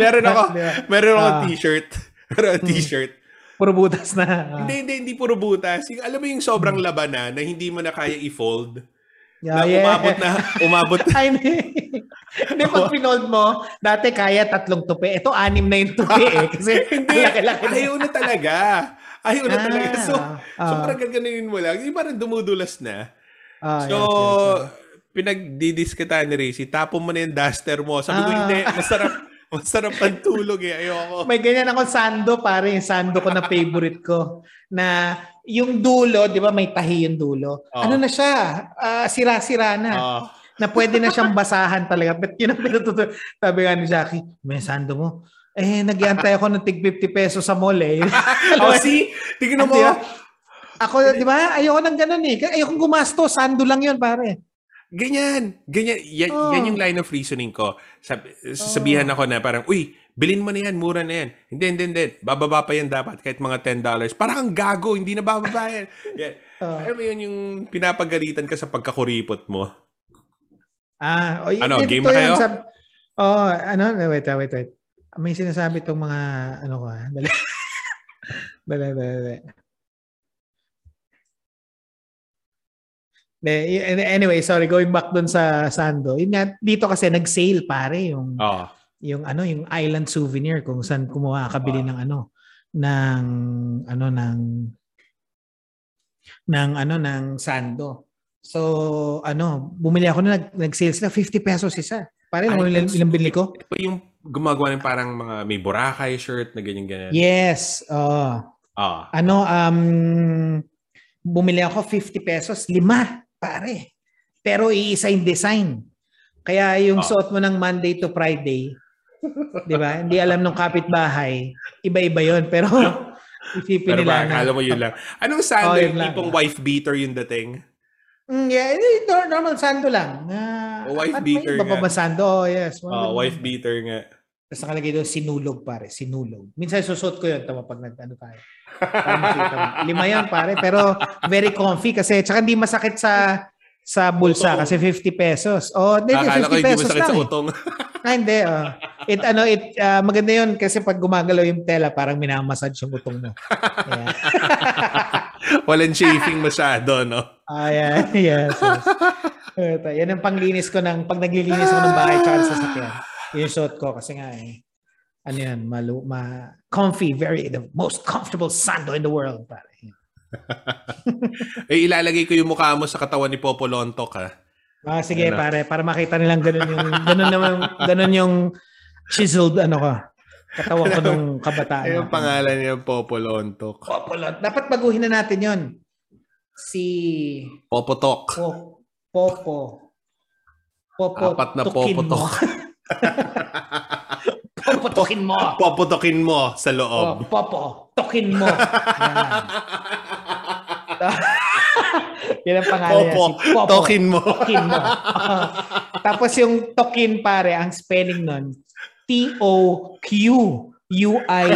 meron ako, meron akong uh, t-shirt. Meron akong t-shirt. Puro butas na. Uh, hindi, hindi, hindi puro butas. Alam mo yung sobrang laba na, na hindi mo na kaya i-fold. Yeah, na yeah. umabot na, umabot na. I mean, hindi, pag pinold mo, dati kaya tatlong tupi. Ito, anim na yung tupi eh. Kasi, hindi, ayaw na talaga. Ayaw na ah, talaga. So, uh, so parang gaganunin mo lang. Yung parang dumudulas na. Ah, so, yes, yes, yes. pinagdidiskutan ni Racy, tapon mo na yung duster mo. Sabi ah. ko, hindi, masarap, masarap ang tulog eh. Ayoko. May ganyan akong sando, pare. Yung sando ko na favorite ko. Na yung dulo, di ba may tahi yung dulo. Oh. Ano na siya? Uh, sira-sira na. Oh. Na pwede na siyang basahan talaga. But yun ang pinatutuloy. Sabi nga ni Jackie, may sando mo. Eh, nag-iantay ako ng tig fifty pesos sa mall eh. O, oh, see? Tignan mo. Ako, di ba? Ayoko nang ganun eh. Ayokong gumasto. Sando lang yun, pare. Ganyan. Ganyan. Yan, oh. yan yung line of reasoning ko. Sab sabihan oh. ako na parang, uy, bilhin mo na yan. Mura na yan. Hindi, hindi, hindi. Bababa pa yan dapat kahit mga ten dollars. Parang gago. Hindi na bababa yan. Yan. Oh. Alam mo yun yung pinapagalitan ka sa pagkakuripot mo. Ah. Oh, ano? Game na kayo? Sab oh, ano? Wait, wait, wait. May sinasabi itong mga ano ko ha. Dali. Dali, dali, dali. Anyway, sorry, going back dun sa Sando. Yun nga, dito kasi nag-sale pare yung oh. yung ano, yung island souvenir kung saan kumuha kabili oh. ng ano ng ano ng ng ano ng Sando. So, ano, bumili ako na nag, nag-sale sila fifty pesos isa. Pare, ano ilang, ilang binili ko? Ito yung gumagawa ng parang mga may Boracay shirt na ganyan ganyan. Yes, oh. Oh. Ano um bumili ako fifty pesos, lima. Pare. Pero iisa yung design. Kaya yung oh. suot mo ng Monday to Friday, 'di ba? Hindi alam ng kapitbahay, iba-iba 'yon pero isipin pero nila. Pero alam mo yun lang. Anong sando, oh, yung tipong wife beater yung dating? Mm, yeah, normal sando lang. Uh, oh, wife beater nga. Bababasando, oh, yes. Oh, wife beater nga. Tapos nakalagay doon, sinulog pare, sinulog. Minsan susot ko yun, tama pag nag-ano tayo. Lima yan pare, pero very comfy kasi tsaka hindi masakit sa sa bulsa utong. Kasi fifty pesos. Oh, hindi, fifty pesos lang. Sa utong. Ay, hindi. Oh. It, ano, it, uh, maganda yun kasi pag gumagalaw yung tela, parang minamassage yung utong mo. Yeah. Walang chafing masyado, no? Ah, yeah. Yes, yes. Ito, yan ang panglinis ko ng, pag naglilinis ko ng bahay, tsaka sa sakyan. Yung shot ko kasi nga eh. Ano yan, malu, ma, comfy, very, the most comfortable sando in the world, pare. Eh, ilalagay ko yung mukha mo sa katawan ni Popoy Lontok, ha? Ah, sige, ano? Pare, para makita nilang ganun yung, ganun naman, ganun yung chiseled, ano ka, katawan ko nung kabataan. Yung pangalan niya, Popoy Lontok. Popoy Lontok. Dapat baguhin na natin yun. Si... Popotok. Po, Popo. Popo. Apat na Popotok. Popotokin mo. Popotokin mo sa loob. Oh, Popotokin mo. Yan ang pangalan Popo, niya. Si Popo. Tokin mo. Tokin mo. Uh, tapos yung tokin pare, ang spelling nun, T O Q U I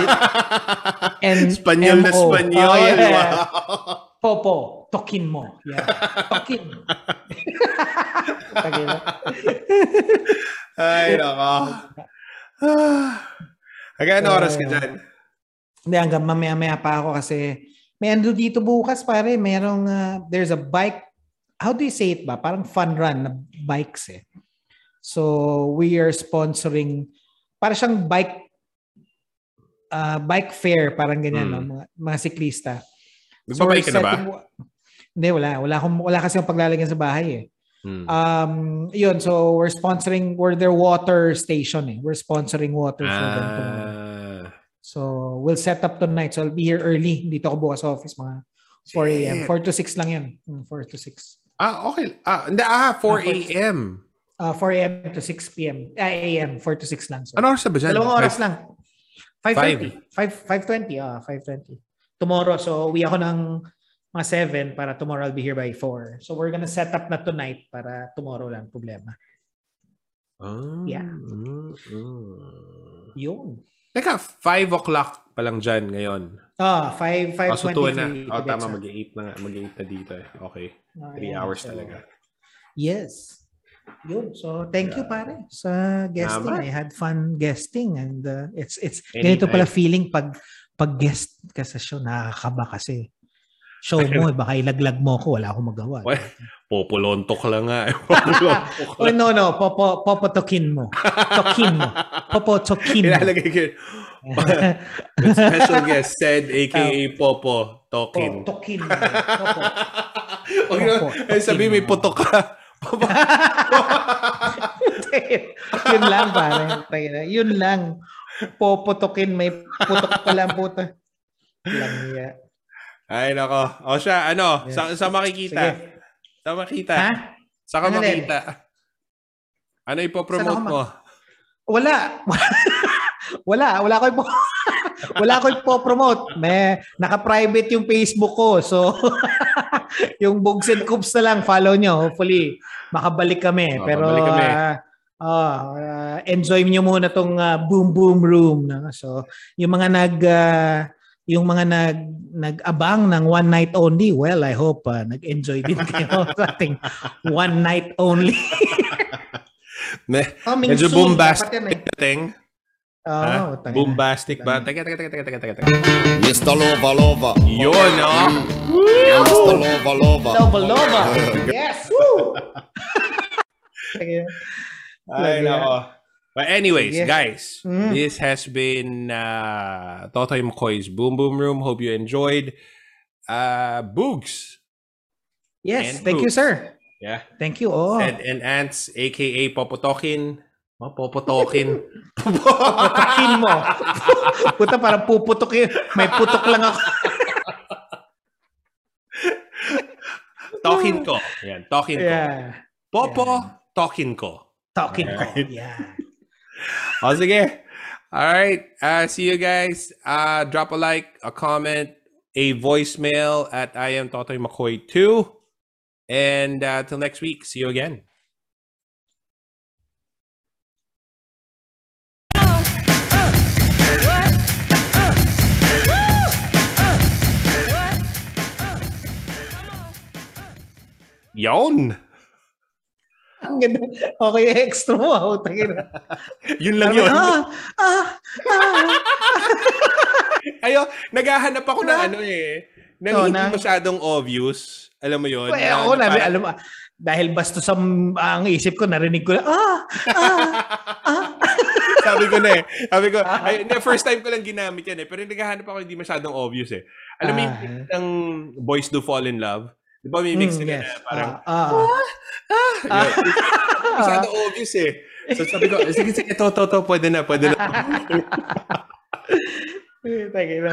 N M O. Espanyol na Espanyol. Oh, yeah. Wow. Popo, tokin mo. Yeah. Tokin mo. Ay, naka. Hanggang ano oras ka dyan? Hindi, hanggang mamaya-maya pa ako kasi may ando dito bukas pare, merong uh, there's a bike, how do you say it ba? Parang fun run na bikes eh. So we are sponsoring, para siyang bike uh, bike fair, parang ganyan, hmm. no? mga, mga siklista. Nagbabike so ka na ba? Hindi, wala. Wala, akong, wala kasi yung paglalagyan sa bahay eh. Hmm. Um, yun, so we're sponsoring, we're their water station eh. We're sponsoring water for ah. them tomorrow. So we'll set up tonight. So I'll be here early. Dito ako bukas office mga four a.m. four to six lang yan. four to six. Ah, okay. Ah, hindi, ah, four a.m. Ah, four a.m. to six p.m. Ah, a m. four to six lang. Sorry. Ano oras na ba dyan? Dalawang oras lang. five thirty. five twenty. Ah, five twenty. Tomorrow. So uwi ako ng mga seven para tomorrow I'll be here by four. So we're gonna set up na tonight para tomorrow lang problema. Oh, yeah. Mm, mm. Yun. Teka, five o'clock pa lang dyan ngayon. Ah, oh, five, five twenty-three. Oh, tama, mag-eight na nga. Mag-eight na dito eh. Okay. three hours so, talaga. Yes. Yun. So, thank yeah. you pare sa guesting. Nama. I had fun guesting and uh, it's, it's, Anytime. Ganito pala feeling pag, pag guest ka sa show, nakakaba kasi. Show mo, baka ilaglag mo ako, wala akong magawa. Well, Popoy Lontok lang nga. Lontok lang. No, no, popo, popotokin mo. Tokin mo. Popotokin mo. Ilalagay ko yun. Special guest, Zed, a k a. Popo, tokin. Po, tokin mo. Popo. Huwag na, sabi may putok ka. Yun lang, pare. Yun lang. Popotokin, may putok ka lang, puta. Lang niya. Ay, nako. O siya, ano? Yes. Sa, sa makikita. Sige. Sa makita. Ha? Sa ka ano makita. Din? Ano ipopromote mo? Wala. Wala. Wala ko ipo Wala ko ipopromote. May, naka-private yung Facebook ko. So, yung Boogs and Coops na lang. Follow nyo. Hopefully, makabalik kami. Oh, pero, kami. Uh, uh, enjoy nyo muna tong uh, boom boom room. No? So, yung mga nag... Uh, Yung mga nag, nag-abang ng one night only, well, I hope uh, nag-enjoy din kayo sa ating one night only. Medyo bombastic dating. Oh, bombastic ba? Taka, taka, taka, taka, taka, taka. Mister Lova Lova. Yun, no? Mister Lova Lova. Lova Lova. Yes! Woo! Ay, nako. But anyways, yes. Guys, mm. this has been uh, Totoy Mckoy's Boom Boom Room. Hope you enjoyed. Uh, Boogs. Yes, and thank Boogs. You, sir. Yeah. Thank you all. And, and Ants, a k a. Popotokin. Mapopotokin. Popotokin mo. Puta, parang puputok yun. May putok lang ako. Tokin ko. Yan, tokin ko. Yeah. Popo, yeah. Tokin ko. Tokin ko. Right. Yeah. O, sige. All right. Uh, see you guys. Uh, drop a like, a comment, a voicemail at I am Totoy Mckoy two. And uh, till next week, see you again. Yon. Ang ganda. Okay, extra mo. Oh, yun lang yun. Ah, ah, ah. Ayo, naghahanap ako ng ano eh. Nang so, hindi na masyadong obvious. Alam mo yun? Well, na, ako, na, na, alam mo. Dahil basto sa ang isip ko, narinig ko na, ah, ah, ah. Sabi ko na eh. Sabi ko, ay, first time ko lang ginamit yan eh. Pero naghahanap ako hindi masyadong obvious eh. Alam mo uh, yung ng Boys Do Fall in Love? Di ba may mix mm, yes. na parang, ah, ah, ah, ah, masyado ah, obvious eh. So sabi ko, sige, sige, to, to, to, pwede na, pwede na. Thank you.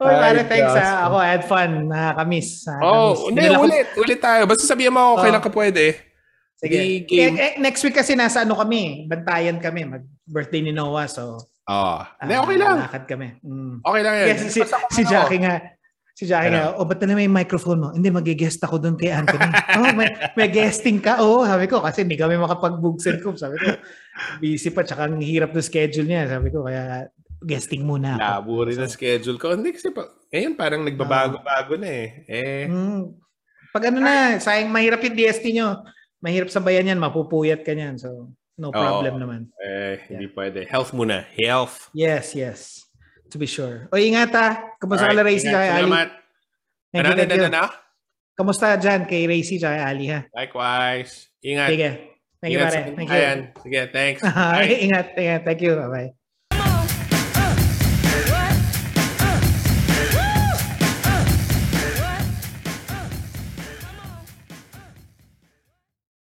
Oy, pare, thanks ha. Ako, I had fun. Nakakamiss. Oh, hindi, ulit. Ulit tayo. Basta sabihin mo ako, oh, kailan ka pwede. Sige. E, e, next week kasi nasa ano kami, bantayan kami. Mag-birthday ni Noah, so. Oh. Hindi, uh, okay lang. Nakakad kami. Mm. Okay lang yan. Yes, si, si Jackie nga. Si Jackie nga, o oh, ba't na may microphone mo? Hindi, mag-guest ako doon kay Anthony. Oh, may, may guesting ka? Oo, oh, sabi ko. Kasi hindi kami makapag-book send ko. Sabi ko, busy pa. Tsaka ang hirap na schedule niya. Sabi ko, kaya guesting muna ako. Labo rin ang schedule ko. Hindi kasi pa, ngayon parang nagbabago-bago na eh. eh. Mm. Pag ano na, sayang mahirap yung D S T nyo. Mahirap sa bayan yan. Mapupuyat ka niyan. So, no problem oh, naman. Eh, yeah. Hindi pwede. Health muna. Health. Yes, yes. To be sure. O ingat ha. Kamusta right, kala Racy kay Ali? Salamat. Ano na na na? Kamusta dyan kay Racy kay Ali ha? Likewise. Ingat. Sige. Thank ingat you pare. Thank you. Ayan. Sige, thanks. Ingat. Ingat. Thank you. Bye-bye.